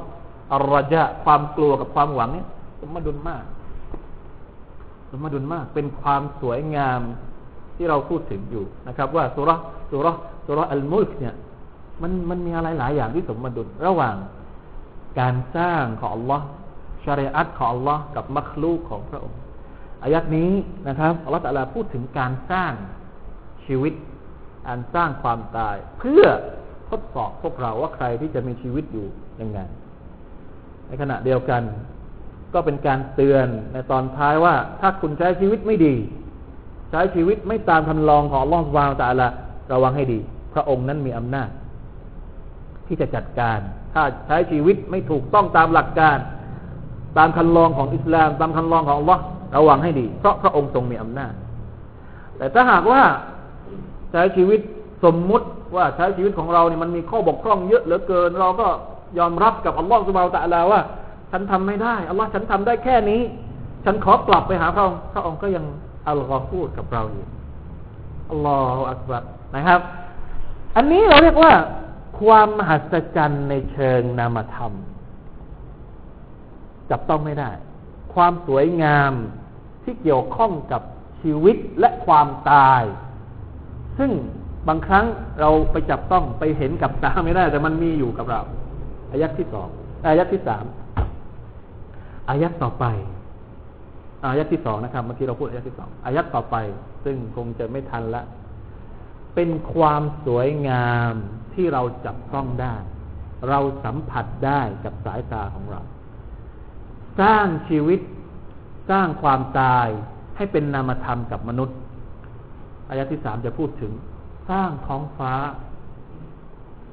อัลรจาความกลัวกับความหวังเนี่ยสมดุลมากสมดุลมากเป็นความสวยงามที่เราพูดถึงอยู่นะครับว่าซูเราะฮฺซูเราะฮฺซูเราะฮฺอัล-มุลก์เนี่ยมันมันมีอะไรหลายอย่างที่สมดุลระหว่างการสร้างของอัลลอฮฺชะรีอะฮฺของอัลลอฮฺกับมัคลูกของพระองค์อายัตนี้นะครับอัลลอฮฺตะอาลาพูดถึงการสร้างชีวิตการสร้างความตายเพื่อทดสอบพวกเราว่าใครที่จะมีชีวิตอยู่ยังไงในขณะเดียวกันก็เป็นการเตือนในตอนท้ายว่าถ้าคุณใช้ชีวิตไม่ดีใช้ชีวิตไม่ตามคำลองของอัลเลาะห์ซุบฮานะฮูวะตะอาลาระวังให้ดีพระองค์นั้นมีอำนาจที่จะจัดการถ้าใช้ชีวิตไม่ถูกต้องตามหลักการตามคำลองของอิสลามตามคำลองของอัลเลาะห์ระวังให้ดีเพราะพระองค์ทรงมีอำนาจแต่ถ้าหากว่าใช้ชีวิตสมมุติว่าใช้ชีวิตของเราเนี่ยมันมีข้อบกพร่องเยอะเหลือเกินเราก็ยอมรับกับอัลเลาะห์ซุบฮานะฮูวะตะอาลาว่าฉันทำไม่ได้อัลลอฮ์ฉันทำได้แค่นี้ฉันขอกลับไปหาพระองค์พระองค์ก็ยังอัลกอฟูรกับเราอยู่อัลลอฮฺอักบัรนะครับอันนี้เราเรียกว่าความมหัศจรรย์ในเชิงนามธรรมจับต้องไม่ได้ความสวยงามที่เกี่ยวข้องกับชีวิตและความตายซึ่งบางครั้งเราไปจับต้องไปเห็นกับตาไม่ได้แต่มันมีอยู่กับเราอายะที่สองอายะที่สามอายะต่อไปอายะที่สองนะครับเมื่อกี้เราพูดอายะที่สองอายะต่อไปซึ่งคงจะไม่ทันละเป็นความสวยงามที่เราจับต้องได้เราสัมผัสได้กับสายตาของเราสร้างชีวิตสร้างความตายให้เป็นนามธรรมกับมนุษย์อายะที่สามจะพูดถึงสร้างท้องฟ้า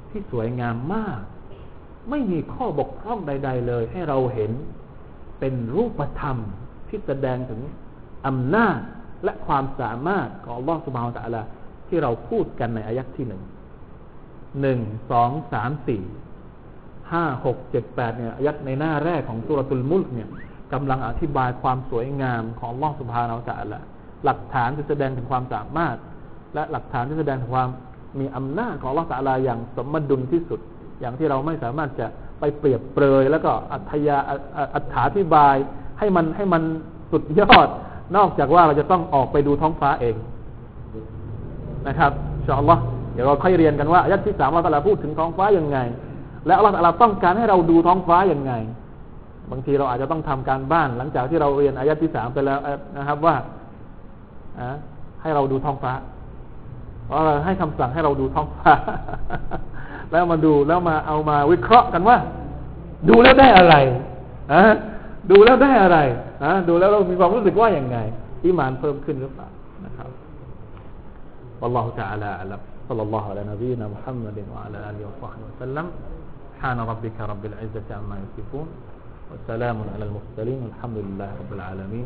ที่สวยงามมากไม่มีข้อบกพร่องใดๆเลยให้เราเห็นเป็นรูปธรรมที่แสดงถึงอำนาจและความสามารถของอัลเลาะห์ซุบฮานะฮูวะตะอาลาที่เราพูดกันในอายะห์ที่หนึ่ง หนึ่ง สอง สาม สี่ ห้า หก เจ็ด แปดเนี่ยอายะห์ในหน้าแรกของซูเราะตุลมุลก์เนี่ยกำลังอธิบายความสวยงามของอัลเลาะห์ซุบฮานะฮูวะตะอาลาหลักฐานที่แสดงถึงความสามารถและหลักฐานที่แสดงถึงความมีอำนาจของอัลเลาะห์ตะอาลาอย่างสมดุลที่สุดอย่างที่เราไม่สามารถจะไปเปรียบเปรยแล้วก็อธิยาอธิบายให้มันให้มันสุดยอดนอกจากว่าเราจะต้องออกไปดูท้องฟ้าเองนะครับอินชาอัลเลาะห์เดี๋ยวเราค่อยเรียนกันว่าอายะห์ที่สามอัลเลาะห์ตะอาลาพูดถึงท้องฟ้ายังไงและอัลเลาะห์ตะอาลาต้องการให้เราดูท้องฟ้ายังไงบางทีเราอาจจะต้องทำการบ้านหลังจากที่เราเรียนอายะห์ที่สามไปแล้วนะครับว่าให้เราดูท้องฟ้าเพราะให้คำสั่งให้เราดูท้องฟ้าแล้วมาดูแล้วมาเอามาวิเคราะห์กันว่าดูแล้วได้อะไรฮะดูแล้วได้อะไรฮะดูแล้วเรามีความรู้สึกว่าอย่างไงอีหม่านเพิ่มขึ้นหรือเปล่านะครับวัลลอฮุตะอาลาอะลัมซัลลัลลอฮุอะลานบีนะมุฮัมมัดวะอะลาอาลิฮิวะศอฮบิฮิวะซัลลัมซุบฮานะร็อบบิกะร็อบบิลอิซซะติอัมมายุซิฟูนวะสสลามุอะลัลมุรซะลีนอัลฮัมดุลิลลาฮิร็อบบิลอาลามีน